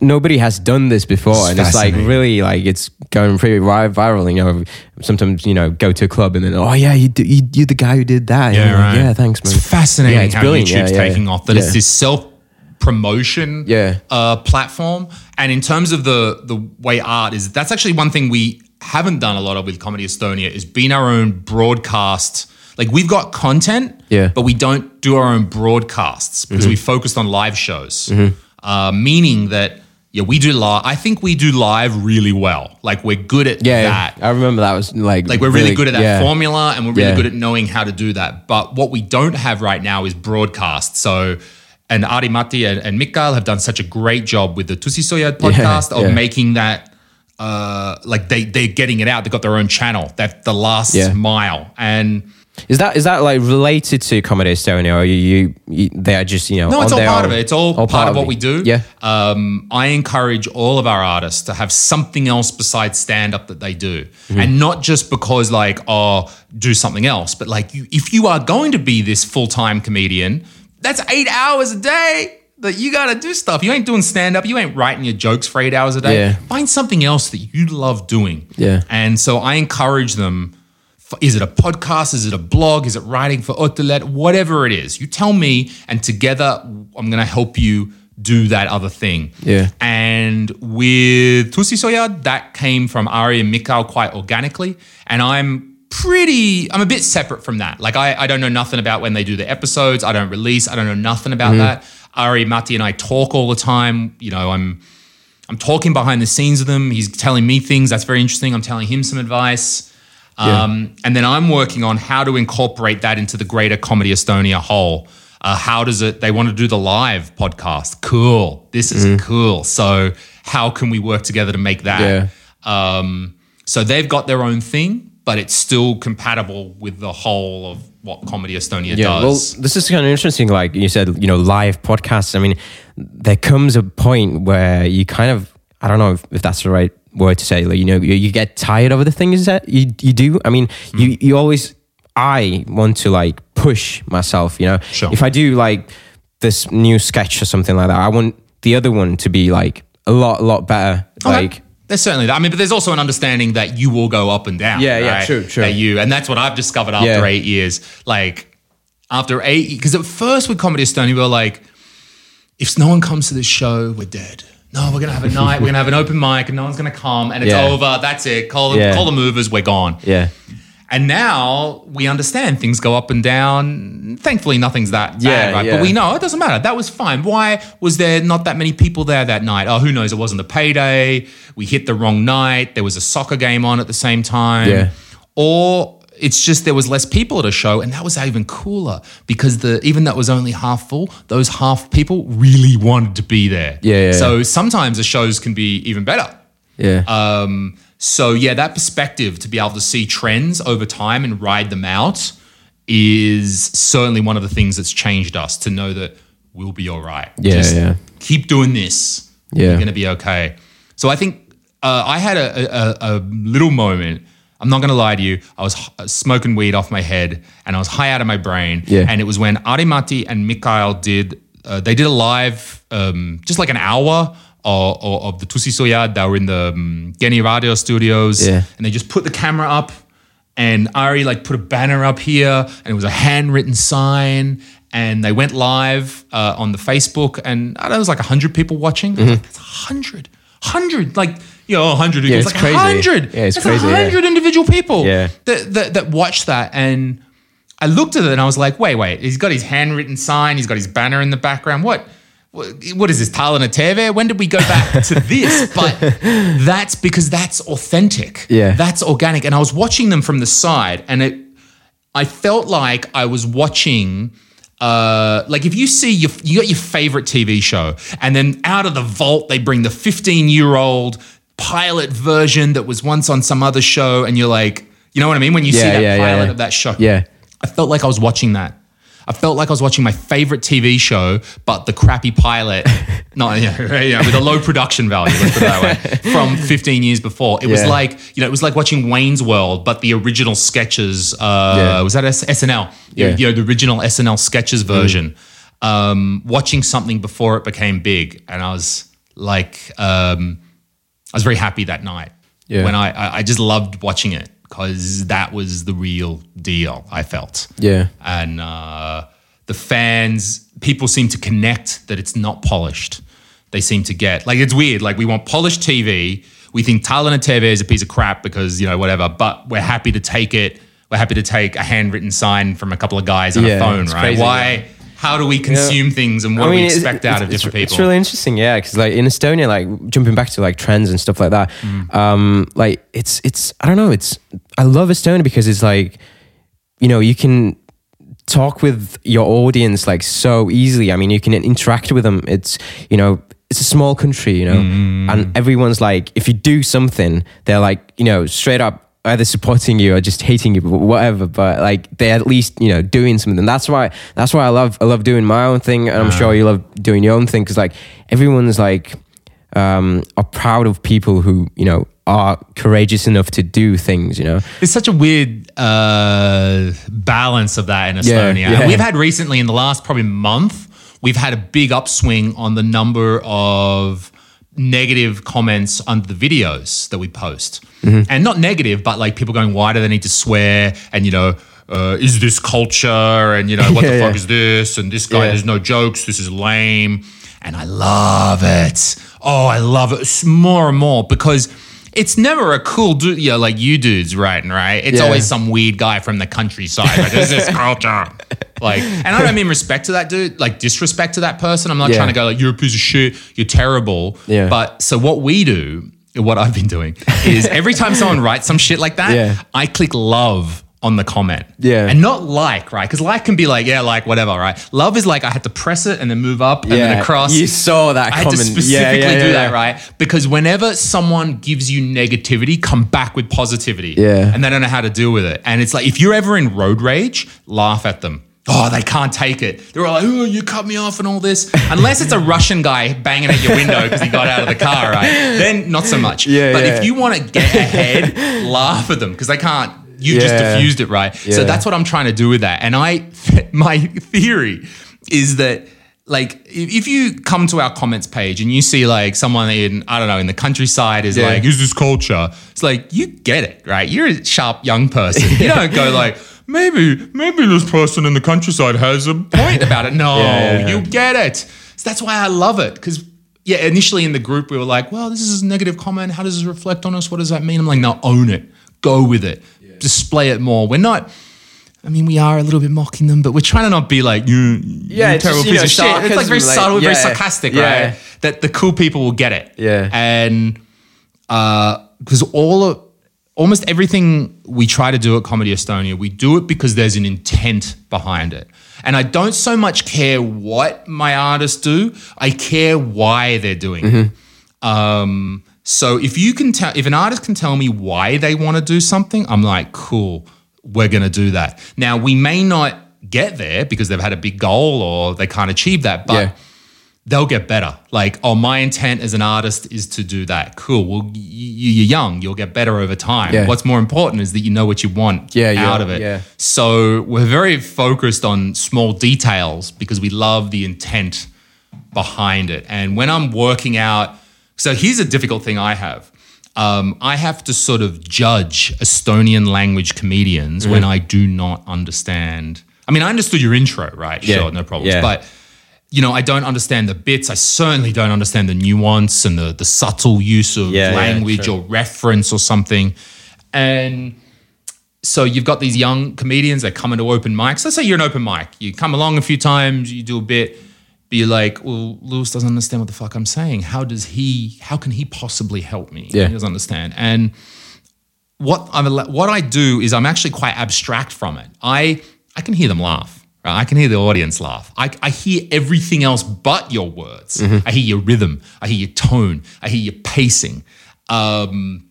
nobody has done this before, it's and it's like really like it's going pretty viral. You know, sometimes you know go to a club and then oh yeah you do, you you're the guy who did that. Yeah, right. Like, yeah, thanks, man. It's fascinating yeah, it's how brilliant. YouTube's yeah, yeah, taking yeah. off. That yeah. it's this self. promotion yeah. uh, platform. And in terms of the the way art is, that's actually one thing we haven't done a lot of with Comedy Estonia is being our own broadcast. Like we've got content, yeah. but we don't do our own broadcasts because mm-hmm. we focused on live shows. Mm-hmm. Uh, meaning that, yeah, we do live. I think we do live really well. Like we're good at yeah, that. I remember that was like- Like we're really, really good at that yeah. formula and we're really yeah. good at knowing how to do that. But what we don't have right now is broadcast. So- And Ari Matti and, and Mikael have done such a great job with the Tusi Soyad podcast yeah, of yeah. making that, uh, like they, they're getting it out. They've got their own channel, that the last yeah. mile. And is that is that like related to Comedy Estonia or you, you, you they are just, you know. No, it's all part own, of it. It's all, all part, part of what it. we do. Yeah. Um, I encourage all of our artists to have something else besides stand-up that they do. Mm-hmm. And not just because like, oh, do something else. But like you, if you are going to be this full-time comedian, that's eight hours a day that you got to do stuff. You ain't doing stand-up. You ain't writing your jokes for eight hours a day. Yeah. Find something else that you love doing. Yeah. And so I encourage them, for, is it a podcast? Is it a blog? Is it writing for Otelet? Whatever it is, you tell me and together I'm going to help you do that other thing. Yeah. And with Tusi Soyad, that came from Ari and Mikael quite organically. And I'm pretty, I'm a bit separate from that. Like I, I don't know nothing about when they do the episodes. I don't release. I don't know nothing about mm-hmm. that. Ari Matti and I talk all the time. You know, I'm I'm talking behind the scenes with him. He's telling me things. That's very interesting. I'm telling him some advice. Um, yeah. And then I'm working on how to incorporate that into the greater Comedy Estonia whole. Uh, how does it, they want to do the live podcast. Cool. This is mm-hmm. cool. So how can we work together to make that? Yeah. Um, so they've got their own thing, but it's still compatible with the whole of what Comedy Estonia yeah, does. Well, this is kind of interesting. Like you said, you know, live podcasts. I mean, there comes a point where you kind of, I don't know if, if that's the right word to say, like, you know, you, you get tired of the things that you, you do. I mean, mm. you, you always, I want to like push myself, you know, sure. if I do like this new sketch or something like that, I want the other one to be like a lot, a lot better. Okay. Like, There's certainly that. I mean, but there's also an understanding that you will go up and down. Yeah, right? yeah, true, true. That you, and that's what I've discovered after yeah. eight years. Like, after eight, because at first with Comedy Estonia, we were like, if no one comes to this show, we're dead. No, we're going to have a night, we're going to have an open mic, and no one's going to come, and it's yeah. over, that's it. Call, yeah. call the movers, we're gone. Yeah. And now we understand things go up and down. Thankfully, nothing's that yeah, bad, right? Yeah. But we know it doesn't matter. That was fine. Why was there not that many people there that night? Oh, who knows? It wasn't the payday. We hit the wrong night. There was a soccer game on at the same time. Yeah. Or it's just there was less people at a show, and that was even cooler because the even though it was only half full, those half people really wanted to be there. Yeah. yeah so yeah. sometimes the shows can be even better. Yeah. Um. So yeah, that perspective to be able to see trends over time and ride them out is certainly one of the things that's changed us to know that we'll be all right. Yeah, Just yeah. keep doing this. Yeah. You're going to be okay. So I think uh, I had a, a, a little moment. I'm not going to lie to you. I was smoking weed off my head and I was high out of my brain. Yeah. And it was when Ari Matti and Mikael did, uh, they did a live, um, just like an hour Or, or, of the Tusi Soyad that were in the um, Arado studios, yeah. and they just put the camera up, and Ari like put a banner up here, and it was a handwritten sign, and they went live uh, on the Facebook, and I don't know, it was like a hundred people watching. Mm-hmm. Like, that's a hundred, hundred, like you know, a hundred. Yeah, it's like a hundred. Yeah, it's that's crazy. A hundred yeah. individual people yeah. that, that that watched that, and I looked at it and I was like, wait, wait, he's got his handwritten sign, he's got his banner in the background, what? What is this, Tallinna T V? When did we go back to this? But that's because that's authentic. Yeah. That's organic. And I was watching them from the side and it, I felt like I was watching, uh, like if you see, your, you got your favorite T V show and then out of the vault, they bring the fifteen-year-old pilot version that was once on some other show and you're like, you know what I mean? When you yeah, see that yeah, pilot yeah, yeah. of that show. Yeah. I felt like I was watching that. I felt like I was watching my favorite T V show, but the crappy pilot, not you know, you know, with a low production value, let's put it that way, from fifteen years before. It yeah. was like, you know, it was like watching Wayne's World, but the original sketches, uh, yeah. was that S N L? Yeah. You know, the original S N L sketches version. Mm. Um, watching something before it became big. And I was like, um, I was very happy that night yeah. when I, I, I just loved watching it. Because that was the real deal, I felt. Yeah. And uh, the fans, people seem to connect that it's not polished. They seem to get, like it's weird, like we want polished T V. We think Tallinna T V is a piece of crap because, you know, whatever. But we're happy to take it. We're happy to take a handwritten sign from a couple of guys on yeah, a phone, right? Crazy, Why? Yeah. How do we consume yeah. things and what I mean, do we expect out of different people? It's really interesting, yeah. Because like in Estonia, like jumping back to like trends and stuff like that, mm. um, like it's it's I don't know. It's I love Estonia because it's like, you know, you can talk with your audience like so easily. I mean, you can interact with them. It's you know. It's a small country, you know, mm. and everyone's like, if you do something, they're like, you know, straight up either supporting you or just hating you, whatever. But like they're at least, you know, doing something. That's why. That's why I love. I love doing my own thing, and I'm uh, sure you love doing your own thing because like everyone's like um, are proud of people who you know are courageous enough to do things. You know, it's such a weird uh, balance of that in Estonia. Yeah, yeah. We've had recently in the last probably month, we've had a big upswing on the number of negative comments under the videos that we post. Mm-hmm. And not negative, but like people going, why do they need to swear? And, you know, uh, is this culture? And, you know, what yeah, the fuck yeah. is this? And this guy, yeah. there's no jokes. This is lame. And I love it. Oh, I love it more and more because it's never a cool dude, you know, like you dudes, right? And right. It's yeah. always some weird guy from the countryside. Like, is this culture? Like, and I don't mean respect to that dude, like disrespect to that person. I'm not yeah. trying to go like, you're a piece of shit. You're terrible. Yeah. But so what we do, what I've been doing is every time someone writes some shit like that, yeah. I click love on the comment. Yeah. And not like, right? Because like can be like, yeah, like whatever, right? Love is like I had to press it and then move up yeah. and then across. You saw that comment. I had to specifically yeah, yeah, yeah, do yeah. that, right? Because whenever someone gives you negativity, come back with positivity. Yeah. And they don't know how to deal with it. And it's like, if you're ever in road rage, laugh at them. Oh, they can't take it. They're all like, oh, you cut me off and all this. Unless it's a Russian guy banging at your window because he got out of the car, right? Then not so much. Yeah, but yeah. if you want to get ahead, laugh at them because they can't. You yeah. just diffused it, right? Yeah. So that's what I'm trying to do with that. And I, my theory is that like if you come to our comments page and you see like someone in, I don't know, in the countryside is yeah. like, is this culture? It's like, you get it, right? You're a sharp young person. You don't go like, maybe, maybe this person in the countryside has a point about it. No, yeah. you get it. So that's why I love it. Because yeah, initially in the group, we were like, well, this is a negative comment. How does this reflect on us? What does that mean? I'm like, no, own it. Go with it. Yeah. Display it more. We're not... I mean, we are a little bit mocking them, but we're trying to not be like, you, yeah, you terrible just, you piece know, of shit. Sarc- it's like very like, subtle, yeah, very sarcastic, yeah. right? That the cool people will get it. Yeah. And because uh, all of, almost everything we try to do at Comedy Estonia, we do it because there's an intent behind it. And I don't so much care what my artists do. I care why they're doing mm-hmm. it. Um, so if you can tell, if an artist can tell me why they want to do something, I'm like, cool. We're going to do that. Now, we may not get there because they've had a big goal or they can't achieve that, but yeah. they'll get better. Like, oh, my intent as an artist is to do that. Cool. Well, y- you're young. You'll get better over time. Yeah. What's more important is that you know what you want yeah, out yeah, of it. Yeah. So we're very focused on small details because we love the intent behind it. And when I'm working out – so here's a difficult thing I have. Um, I have to sort of judge Estonian language comedians mm. when I do not understand. I mean, I understood your intro, right? Yeah. Sure, no problems. Yeah. But, you know, I don't understand the bits. I certainly don't understand the nuance and the, the subtle use of yeah, language yeah, or reference or something. And so you've got these young comedians that come into open mics. Let's say you're an open mic. You come along a few times, you do a bit. Be like, well, Louis doesn't understand what the fuck I'm saying. How does he, how can he possibly help me? Yeah. He doesn't understand. And what I'm, what I do is I'm actually quite abstract from it. I, I can hear them laugh. Right? I can hear the audience laugh. I, I hear everything else but your words. Mm-hmm. I hear your rhythm. I hear your tone. I hear your pacing. Um,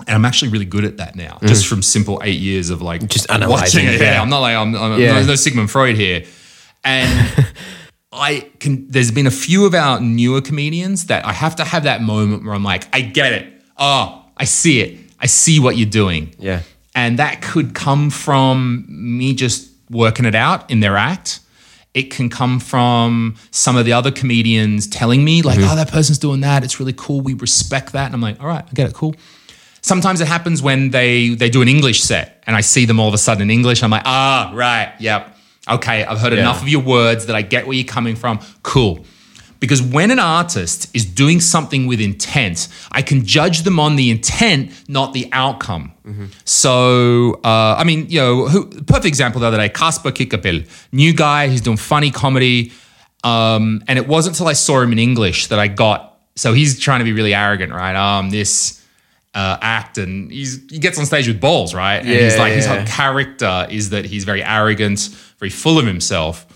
and I'm actually really good at that now, mm. just from simple eight years of like just analyzing it. Yeah. yeah, I'm not like, I'm, I'm yeah. there's no Sigmund Freud here. And... I can, there's been a few of our newer comedians that I have to have that moment where I'm like, I get it. Oh, I see it. I see what you're doing. Yeah. And that could come from me just working it out in their act. It can come from some of the other comedians telling me like, mm-hmm. oh, that person's doing that. It's really cool. We respect that. And I'm like, all right, I get it. Cool. Sometimes it happens when they, they do an English set and I see them all of a sudden in English. I'm like, ah, oh, right. Yep. Okay, I've heard yeah. enough of your words that I get where you're coming from. Cool. Because when an artist is doing something with intent, I can judge them on the intent, not the outcome. Mm-hmm. So, uh, I mean, you know, who, perfect example the other day, Kaspar Kikerpill, new guy, he's doing funny comedy. Um, and it wasn't until I saw him in English that I got, so he's trying to be really arrogant, right? Um, this... Uh, act and he's, he gets on stage with balls, right? And yeah, he's like, yeah. his whole character is that he's very arrogant, very full of himself.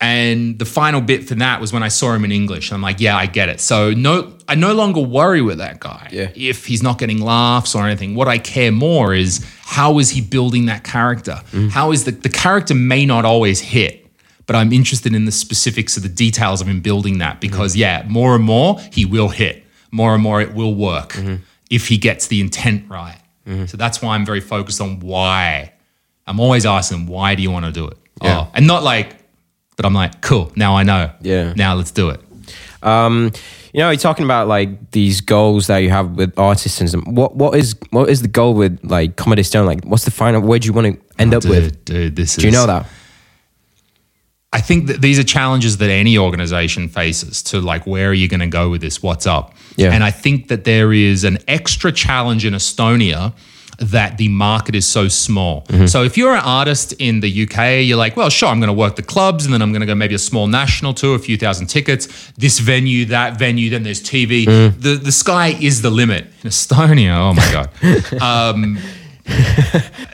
And the final bit for that was when I saw him in English. I'm like, yeah, I get it. So no, I no longer worry with that guy yeah. if he's not getting laughs or anything. What I care more is how is he building that character? Mm. How is the, the character may not always hit, but I'm interested in the specifics of the details of him building that because mm. yeah, more and more he will hit. More and more it will work. Mm-hmm. if he gets the intent right. Mm-hmm. So that's why I'm very focused on why. I'm always asking them, why do you want to do it? Yeah. Oh, and not like, but I'm like, cool, now I know. Yeah. Now let's do it. Um, you know, you're talking about like these goals that you have with artists and stuff. What, what is what is the goal with like Comedy Stone? Like what's the final, where do you want to end oh, up dude, with? Dude, this do is- you know that? I think that these are challenges that any organization faces to like, where are you going to go with this? What's up? Yeah. And I think that there is an extra challenge in Estonia that the market is so small. Mm-hmm. So if you're an artist in the U K, you're like, well, sure, I'm going to work the clubs and then I'm going to go maybe a small national tour, a few thousand tickets, this venue, that venue, then there's T V. Mm. The the sky is the limit. In Estonia, oh my God. um,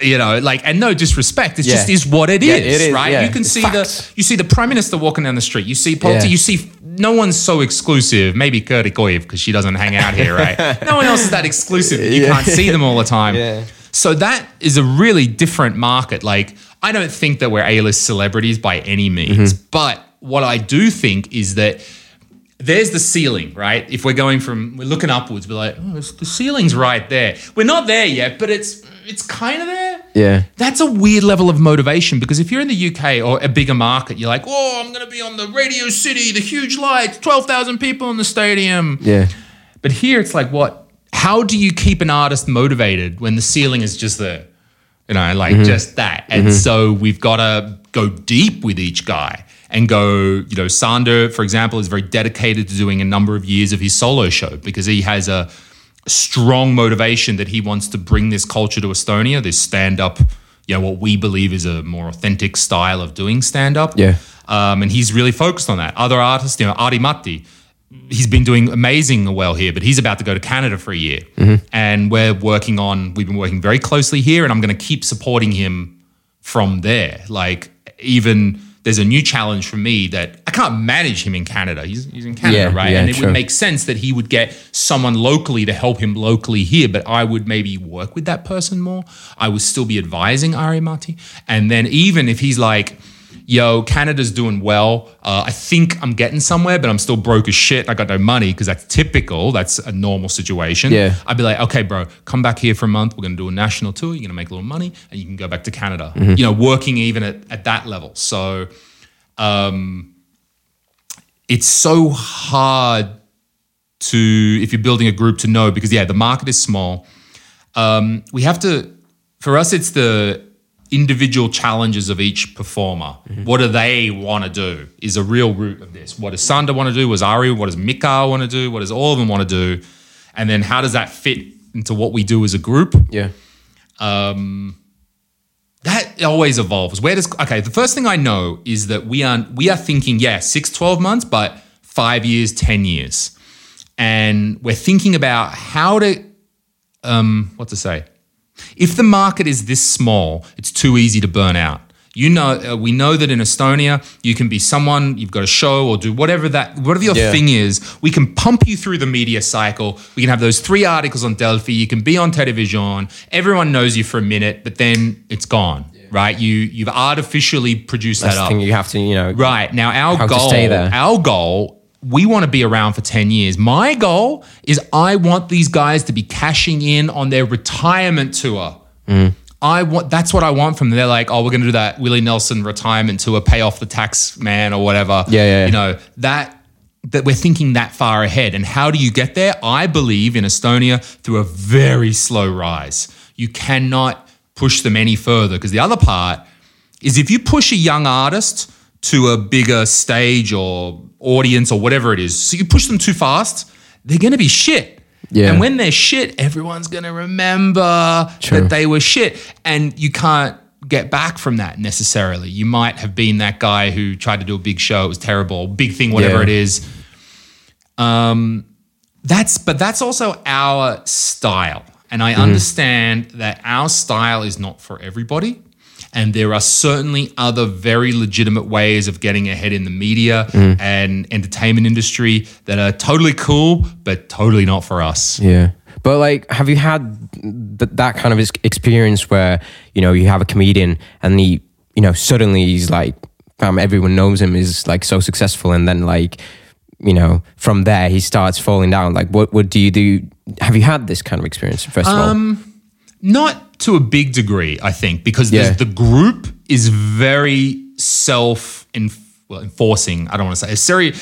you know, like, and no disrespect, it's yeah. just is what it is, yeah, it is right? Yeah. You can it's see facts. the, you see the Prime Minister walking down the street, you see Polti, yeah. you see, no one's so exclusive, maybe Kerti Koiv because she doesn't hang out here, right? No one else is that exclusive, you yeah. can't see them all the time. Yeah. So that is a really different market. Like, I don't think that we're A-list celebrities by any means, mm-hmm. but what I do think is that there's the ceiling, right? If we're going from, we're looking upwards, we're like, oh, the ceiling's right there. We're not there yet, but it's it's kind of there. Yeah. That's a weird level of motivation, because if you're in the U K or a bigger market, you're like, oh, I'm going to be on the Radio City, the huge lights, twelve thousand people in the stadium. Yeah. But here it's like, what? How do you keep an artist motivated when the ceiling is just there? You know, like mm-hmm. just that. And mm-hmm. so we've got to go deep with each guy and go, you know, Sander, for example, is very dedicated to doing a number of years of his solo show because he has a strong motivation that he wants to bring this culture to Estonia, this stand-up, you know, what we believe is a more authentic style of doing stand-up. Yeah. Um, and he's really focused on that. Other artists, you know, Ari Matti, he's been doing amazing well here, but he's about to go to Canada for a year. Mm-hmm. And we're working on, we've been working very closely here, and I'm going to keep supporting him from there. Like, even there's a new challenge for me that I can't manage him in Canada. He's, he's in Canada, yeah, right? Yeah, and it true. would make sense that he would get someone locally to help him locally here, but I would maybe work with that person more. I would still be advising Ari Matti. And then even if he's like, yo, Canada's doing well. Uh, I think I'm getting somewhere, but I'm still broke as shit. I got no money, because that's typical. That's a normal situation. Yeah. I'd be like, okay, bro, come back here for a month. We're going to do a national tour. You're going to make a little money and you can go back to Canada. Mm-hmm. You know, working even at, at that level. So um, it's so hard to, if you're building a group, to know, because, yeah, the market is small. Um, we have to, for us, it's the individual challenges of each performer. Mm-hmm. What do they want to do is a real root of this. What does Sander want to do? What does Ari? What does Mikael want to do? What does all of them want to do? And then how does that fit into what we do as a group? Yeah. Um, that always evolves. Where does, okay, the first thing I know is that we are, we are thinking, yeah, six, twelve months, but five years, ten years. And we're thinking about how to, um, what to say? If the market is this small, it's too easy to burn out. You know, uh, we know that in Estonia, you can be someone, you've got a show or do whatever that, whatever your yeah. thing is, we can pump you through the media cycle. We can have those three articles on Delfi. You can be on television. Everyone knows you for a minute, but then it's gone, yeah. right? You, you've artificially produced That's that up. That's the thing you have to, you know. Right. Now, our goal, stay there. our goal we want to be around for ten years. My goal is I want these guys to be cashing in on their retirement tour. Mm. I want, that's what I want from them. They're like, oh, we're going to do that Willie Nelson retirement tour, pay off the tax man or whatever. Yeah, yeah. You know, that, that we're thinking that far ahead. And how do you get there? I believe in Estonia through a very slow rise. You cannot push them any further, because the other part is if you push a young artist to a bigger stage or audience or whatever it is, so you push them too fast, they're going to be shit. Yeah. And when they're shit, everyone's going to remember True. that they were shit. And you can't get back from that necessarily. You might have been that guy who tried to do a big show, it was terrible, big thing, whatever yeah. it is. Um, that's but that's also our style. And I mm-hmm. understand that our style is not for everybody. And there are certainly other very legitimate ways of getting ahead in the media mm. and entertainment industry that are totally cool, but totally not for us. Yeah. But like, have you had th- that kind of experience where, you know, you have a comedian and he, you know, suddenly he's like, bam, everyone knows him, is like so successful. And then like, you know, from there he starts falling down. Like what, what do you do? Have you had this kind of experience first of um, all? Not to a big degree, I think, because yeah. the group is very self-enforcing. I don't want to say. It's very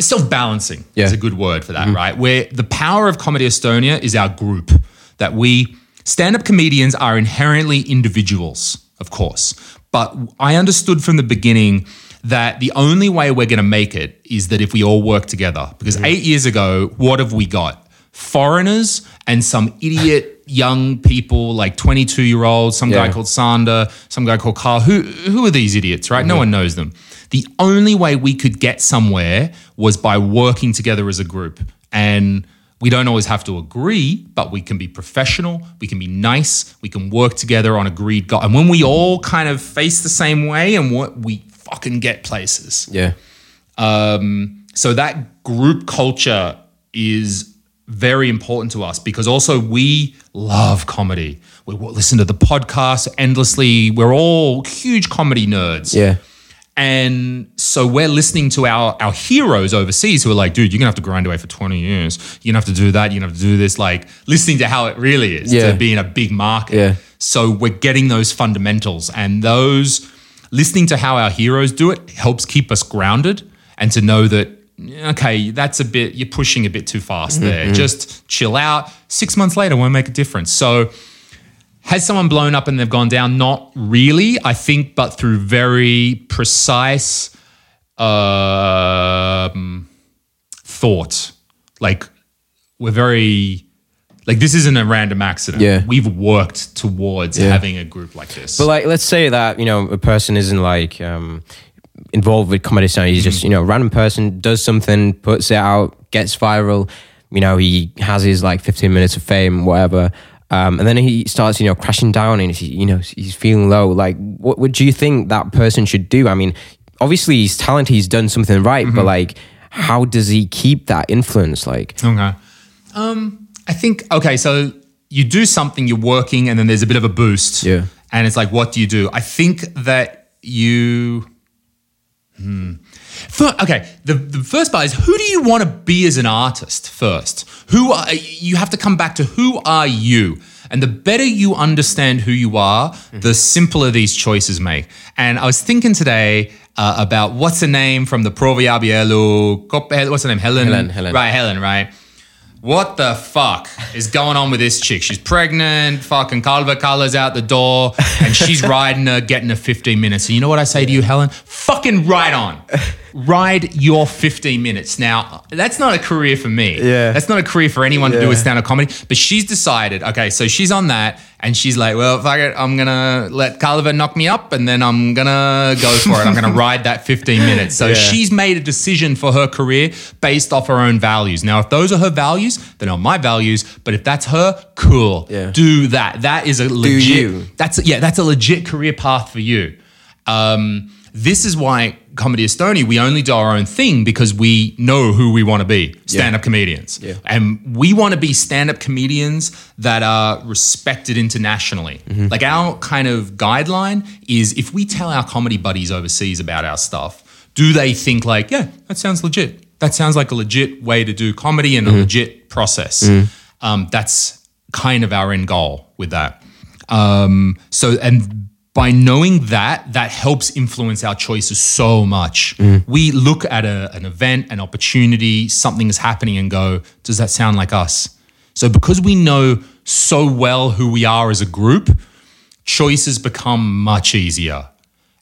self-balancing yeah. is a good word for that, mm-hmm. right? Where the power of Comedy Estonia is our group, that we stand-up comedians are inherently individuals, of course. But I understood from the beginning that the only way we're going to make it is that if we all work together. Because mm-hmm. eight years ago, what have we got? Foreigners and some idiot... young people, like twenty-two-year-olds, some yeah. guy called Sander, some guy called Carl. Who who are these idiots, right? Mm-hmm. No one knows them. The only way we could get somewhere was by working together as a group. And we don't always have to agree, but we can be professional, we can be nice, we can work together on agreed goals. And when we all kind of face the same way, and what we fucking get places. Yeah. Um, so that group culture is very important to us, because also we love comedy. We listen to the podcast endlessly. We're all huge comedy nerds. Yeah. And so we're listening to our, our heroes overseas who are like, dude, you're going to have to grind away for twenty years. You're going to have to do that. You're going to have to do this. Like listening to how it really is yeah. to be in a big market. Yeah. So we're getting those fundamentals, and those listening to how our heroes do it helps keep us grounded and to know that, okay, that's a bit, you're pushing a bit too fast mm-hmm. there. Just chill out. Six months later won't make a difference. So has someone blown up and they've gone down? Not really, I think, but through very precise uh, thought. Like we're very, like this isn't a random accident. Yeah. We've worked towards yeah. having a group like this. But like, let's say that, you know, a person isn't like um, involved with Comedy Estonia. He's mm-hmm. just, you know, a random person does something, puts it out, gets viral. You know, he has his like fifteen minutes of fame, whatever. Um, and then he starts, you know, crashing down, and he, you know, he's feeling low. Like, what would you think that person should do? I mean, obviously he's talented, he's done something right, mm-hmm. but like, how does he keep that influence? Like, okay, um, I think okay. So you do something, you're working, and then there's a bit of a boost, yeah. And it's like, what do you do? I think that you, hmm. For, okay, the, the first part is, who do you want to be as an artist first? Who are, you have to come back to who are you? And the better you understand who you are, mm-hmm. the simpler these choices make. And I was thinking today uh, about what's her name from the Proviabiello, what's her name, Helen? Helen, Helen. Right, Helen, right? What the fuck is going on with this chick? She's pregnant, fucking Calva Cala's out the door, and she's riding her, getting her fifteen minutes. And you know what I say to you, Helen? Fucking ride on. Ride your fifteen minutes. Now, that's not a career for me. Yeah. That's not a career for anyone yeah. to do with stand-up comedy. But she's decided, okay, so she's on that, and she's like, well, fuck it, I'm going to let Calva knock me up, and then I'm going to go for it. I'm going to ride that fifteen minutes. So yeah. she's made a decision for her career based off her own values. Now, if those are her values, than on my values, but if that's her, cool. Yeah. Do that. That is a legit. Do you. That's yeah. That's a legit career path for you. Um, this is why Comedy Estonia, we only do our own thing because we know who we want to be. Stand-up yeah. comedians, yeah. and we want to be stand-up comedians that are respected internationally. Mm-hmm. Like our kind of guideline is, if we tell our comedy buddies overseas about our stuff, do they think like, yeah, that sounds legit? That sounds like a legit way to do comedy and mm-hmm. a legit process. Mm. Um, that's kind of our end goal with that. Um, so, and by knowing that, that helps influence our choices so much. Mm. We look at a, an event, an opportunity, something is happening and go, does that sound like us? So because we know so well who we are as a group, choices become much easier.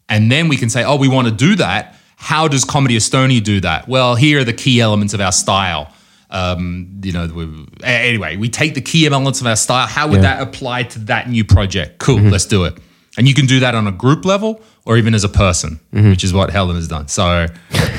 And then we can say, oh, we want to do that. How does Comedy Estonia do that? Well, here are the key elements of our style. Um, you know, we, anyway, we take the key elements of our style. How would yeah. that apply to that new project? Cool, mm-hmm. let's do it. And you can do that on a group level or even as a person, mm-hmm. which is what Helen has done. So,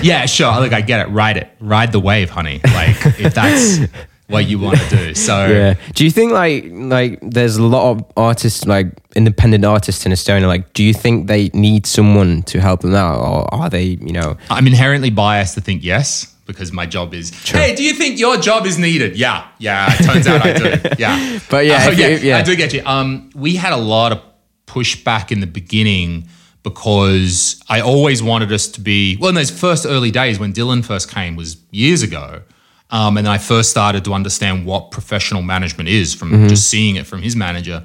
yeah, sure. Look, I get it. Ride it. Ride the wave, honey. Like, if that's what you want to do. So, yeah. Do you think like like there's a lot of artists, like independent artists in Estonia? Like, do you think they need someone to help them out, or are they, you know? I'm inherently biased to think yes, because my job is. True. Hey, do you think your job is needed? Yeah, yeah. It turns out I do. Yeah, but yeah, uh, if, yeah, if, yeah, I do get you. Um, we had a lot of pushback in the beginning because I always wanted us to be. Well, in those first early days when Dylan first came was years ago. Um, and I first started to understand what professional management is from mm-hmm. just seeing it from his manager.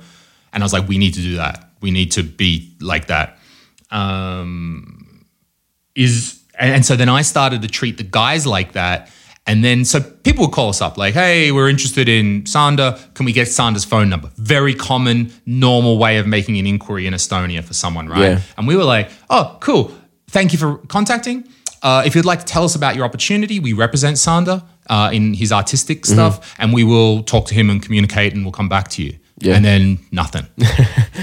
And I was like, we need to do that. We need to be like that. Um, is and, and so then I started to treat the guys like that. And then so people would call us up like, hey, we're interested in Sander. Can we get Sander's phone number? Very common, normal way of making an inquiry in Estonia for someone, right? Yeah. And we were like, oh, cool. Thank you for contacting. Uh, if you'd like to tell us about your opportunity, we represent Sander uh, in his artistic stuff mm-hmm. and we will talk to him and communicate and we'll come back to you. Yeah. And then nothing.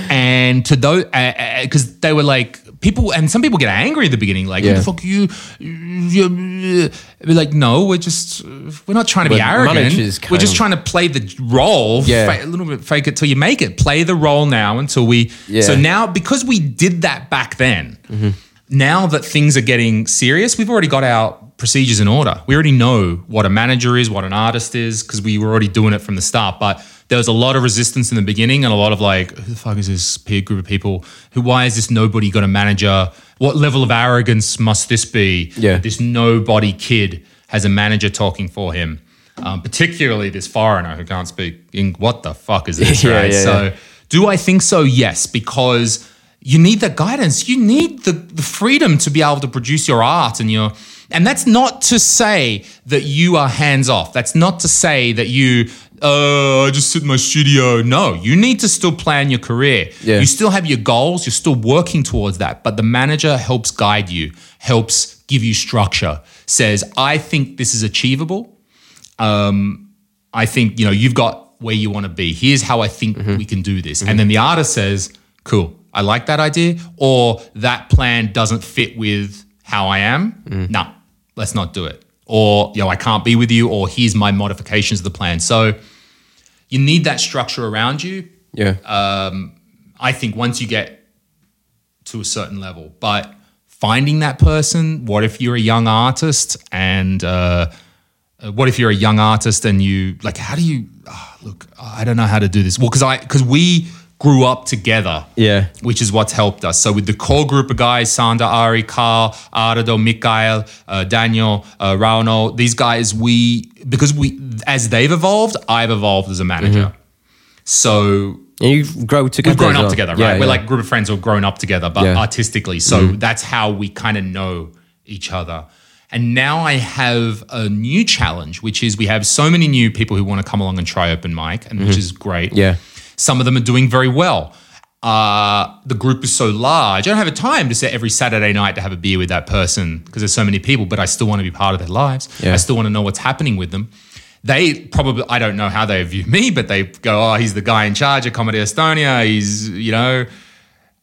And to those, because uh, uh, they were like, people, and some people get angry at the beginning, like, yeah. fuck you. We're like, no, we're just, we're not trying to we're be arrogant. We're just trying to play the role, yeah. fa- a little bit fake it till you make it. Play the role now until we, yeah. so now, because we did that back then, mm-hmm. now that things are getting serious, we've already got our procedures in order. We already know what a manager is, what an artist is, because we were already doing it from the start. But there was a lot of resistance in the beginning and a lot of like, who the fuck is this group of people? Who? Why is this nobody got a manager? What level of arrogance must this be? Yeah. This nobody kid has a manager talking for him, um, particularly this foreigner who can't speak English. What the fuck is this, yeah, right? Yeah, so yeah. Do I think so? Yes, because you need the guidance. You need the, the freedom to be able to produce your art and your... And that's not to say that you are hands-off. That's not to say that you, uh, I just sit in my studio. No, you need to still plan your career. Yeah. You still have your goals. You're still working towards that. But the manager helps guide you, helps give you structure, says, I think this is achievable. Um, I think, you know, you've got where you want to be. Here's how I think mm-hmm. we can do this. Mm-hmm. And then the artist says, cool, I like that idea. Or that plan doesn't fit with how I am, mm. no, nah, let's not do it. Or, you know, I can't be with you, or here's my modifications of the plan. So you need that structure around you. Yeah. Um, I think once you get to a certain level, but finding that person, what if you're a young artist and uh, what if you're a young artist and you, like, how do you, oh, look, I don't know how to do this. Well, because I, because we grew up together, yeah, which is what's helped us. So with the core group of guys, Sander, Ari, Carl, Arado, Mikael, uh, Daniel, uh, Rauno, these guys, we, because we, as they've evolved, I've evolved as a manager. Mm-hmm. So. And you've grown together. We've grown up well. together, right? Yeah, We're yeah. like a group of friends who've grown up together, but yeah. artistically. So mm-hmm. that's how we kind of know each other. And now I have a new challenge, which is we have so many new people who want to come along and try open mic, and mm-hmm. which is great. Yeah. Some of them are doing very well. Uh, the group is so large. I don't have a time to sit every Saturday night to have a beer with that person because there's so many people, but I still want to be part of their lives. Yeah. I still want to know what's happening with them. They probably, I don't know how they view me, but they go, oh, he's the guy in charge of Comedy Estonia. He's, you know,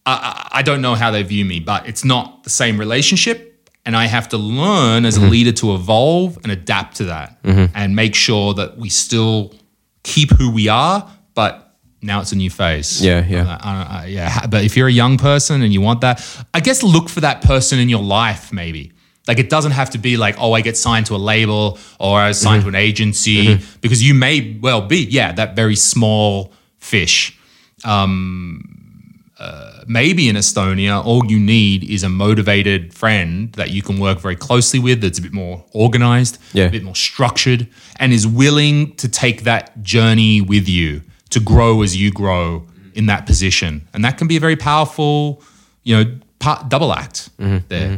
I, I don't know how they view me, but it's not the same relationship. And I have to learn as mm-hmm. a leader to evolve and adapt to that mm-hmm. and make sure that we still keep who we are, but now it's a new phase. Yeah, yeah. I, I, I, yeah. But if you're a young person and you want that, I guess look for that person in your life maybe. Like it doesn't have to be like, oh, I get signed to a label or I was signed mm-hmm. to an agency mm-hmm. because you may well be, yeah, that very small fish. Um, uh, maybe in Estonia, all you need is a motivated friend that you can work very closely with that's a bit more organized, yeah. a bit more structured and is willing to take that journey with you to grow as you grow in that position. And that can be a very powerful, you know, part, double act mm-hmm, there. Mm-hmm.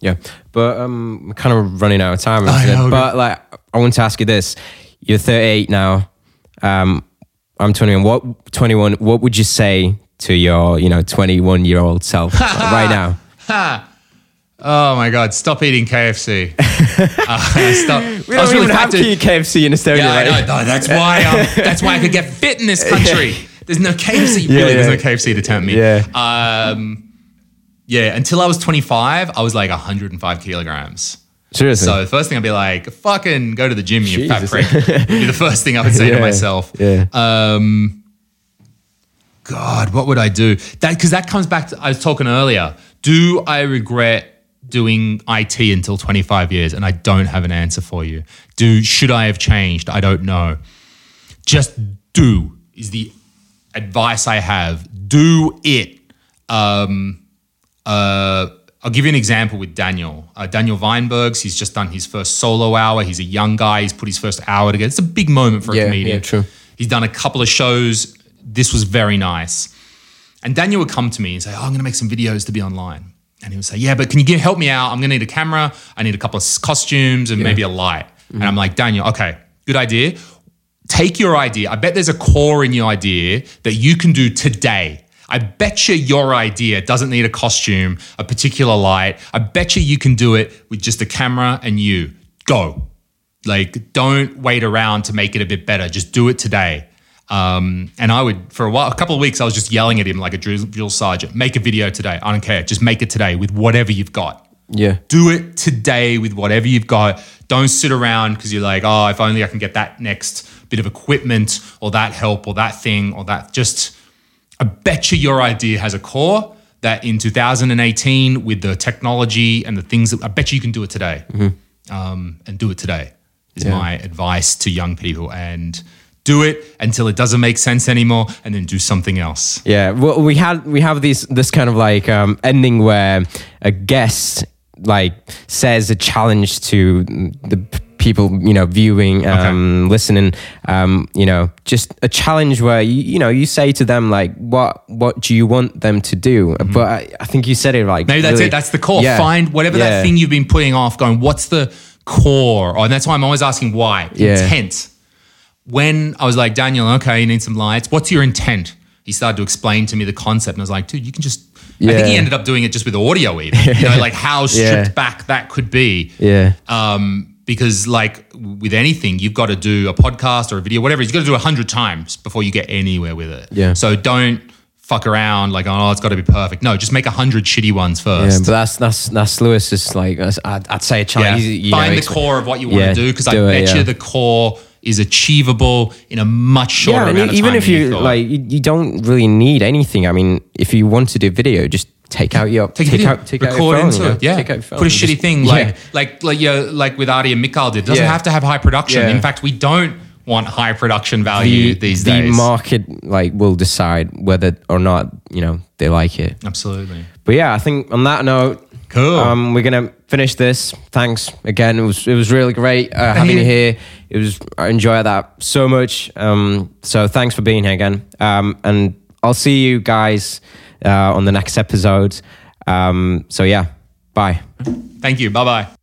Yeah, but um, we're kind of running out of time. I know, but like, I want to ask you this. You're thirty-eight now, um, I'm twenty-one. What, twenty-one, what would you say to your, you know, twenty-one-year-old self right now? Ha. Oh my God, stop eating K F C. Uh, stop. We don't I was really even have K F C in Estonia, yeah, right? I know, no, that's why um, that's why I could get fit in this country. Yeah. There's no K F C, yeah, really, yeah. There's no K F C to tempt me. Yeah. Um, yeah, until I was twenty-five, I was like one hundred five kilograms. Seriously? So the first thing I'd be like, fucking go to the gym, you Jesus. Fat prick. Be the first thing I would say yeah. to myself. Yeah. Um, God, what would I do? That Because that comes back to, I was talking earlier, do I regret doing I T until twenty-five years, and I don't have an answer for you. Do should I have changed? I don't know. Just do is the advice I have. Do it. Um, uh, I'll give you an example with Daniel. Uh, Daniel Weinberg, he's just done his first solo hour. He's a young guy. He's put his first hour together. It's a big moment for a yeah, comedian. Yeah, true. He's done a couple of shows. This was very nice. And Daniel would come to me and say, oh, I'm going to make some videos to be online. And he would say, yeah, but can you get, help me out? I'm going to need a camera. I need a couple of costumes and yeah. maybe a light. Mm-hmm. And I'm like, Daniel, okay, good idea. Take your idea. I bet there's a core in your idea that you can do today. I bet you your idea doesn't need a costume, a particular light. I bet you you can do it with just a camera and you. Go. Like, don't wait around to make it a bit better. Just do it today. Um, and I would, for a while, a couple of weeks, I was just yelling at him like a drill sergeant, make a video today. I don't care. Just make it today with whatever you've got. Yeah. Do it today with whatever you've got. Don't sit around because you're like, oh, if only I can get that next bit of equipment or that help or that thing or that. Just, I bet you your idea has a core that in two thousand eighteen with the technology and the things that, I bet you can do it today. Mm-hmm. Um, and do it today is yeah. my advice to young people. And do it until it doesn't make sense anymore, and then do something else. Yeah, well, we had we have these this kind of like um, ending where a guest like says a challenge to the people, you know, viewing, um, okay. listening, um, you know, just a challenge where you, you know, you say to them like, what what do you want them to do? Mm-hmm. But I, I think you said it like maybe that's really, it. That's the core. Yeah. Find whatever yeah. that thing you've been putting off. Going, what's the core? Oh, and that's why I'm always asking why. Yeah. Intent. When I was like, Daniel, okay, you need some lights. What's your intent? He started to explain to me the concept, and I was like, dude, you can just. Yeah. I think he ended up doing it just with audio, even you know, like how stripped yeah. back that could be. Yeah. Um. Because like with anything, you've got to do a podcast or a video, whatever. You've got to do a hundred times before you get anywhere with it. Yeah. So don't fuck around like, oh, it's got to be perfect. No, just make a hundred shitty ones first. Yeah, but that's that's that's Louis is like, I'd, I'd say a challenge. Yeah. You Find know, the core of what you want yeah, to do because I do bet it, yeah. you the core is achievable in a much shorter yeah, amount I mean, of time. Even if you, you like, you don't really need anything. I mean, if you want to do video, just. Take out your take, take, out, take record out your phone, into it. Yeah, yeah. Take out your phone put a shitty just, thing like yeah. like like yeah, like with Ari and Mikael did. It doesn't yeah. have to have high production. Yeah. In fact, we don't want high production value the, these the days. The market like will decide whether or not you know they like it. Absolutely. But yeah, I think on that note, cool. Um, we're gonna finish this. Thanks again. It was it was really great uh, having you here. It was I enjoyed that so much. Um, so thanks for being here again. Um, and I'll see you guys. Uh, on the next episode. Um, so yeah, bye. Thank you. Bye-bye.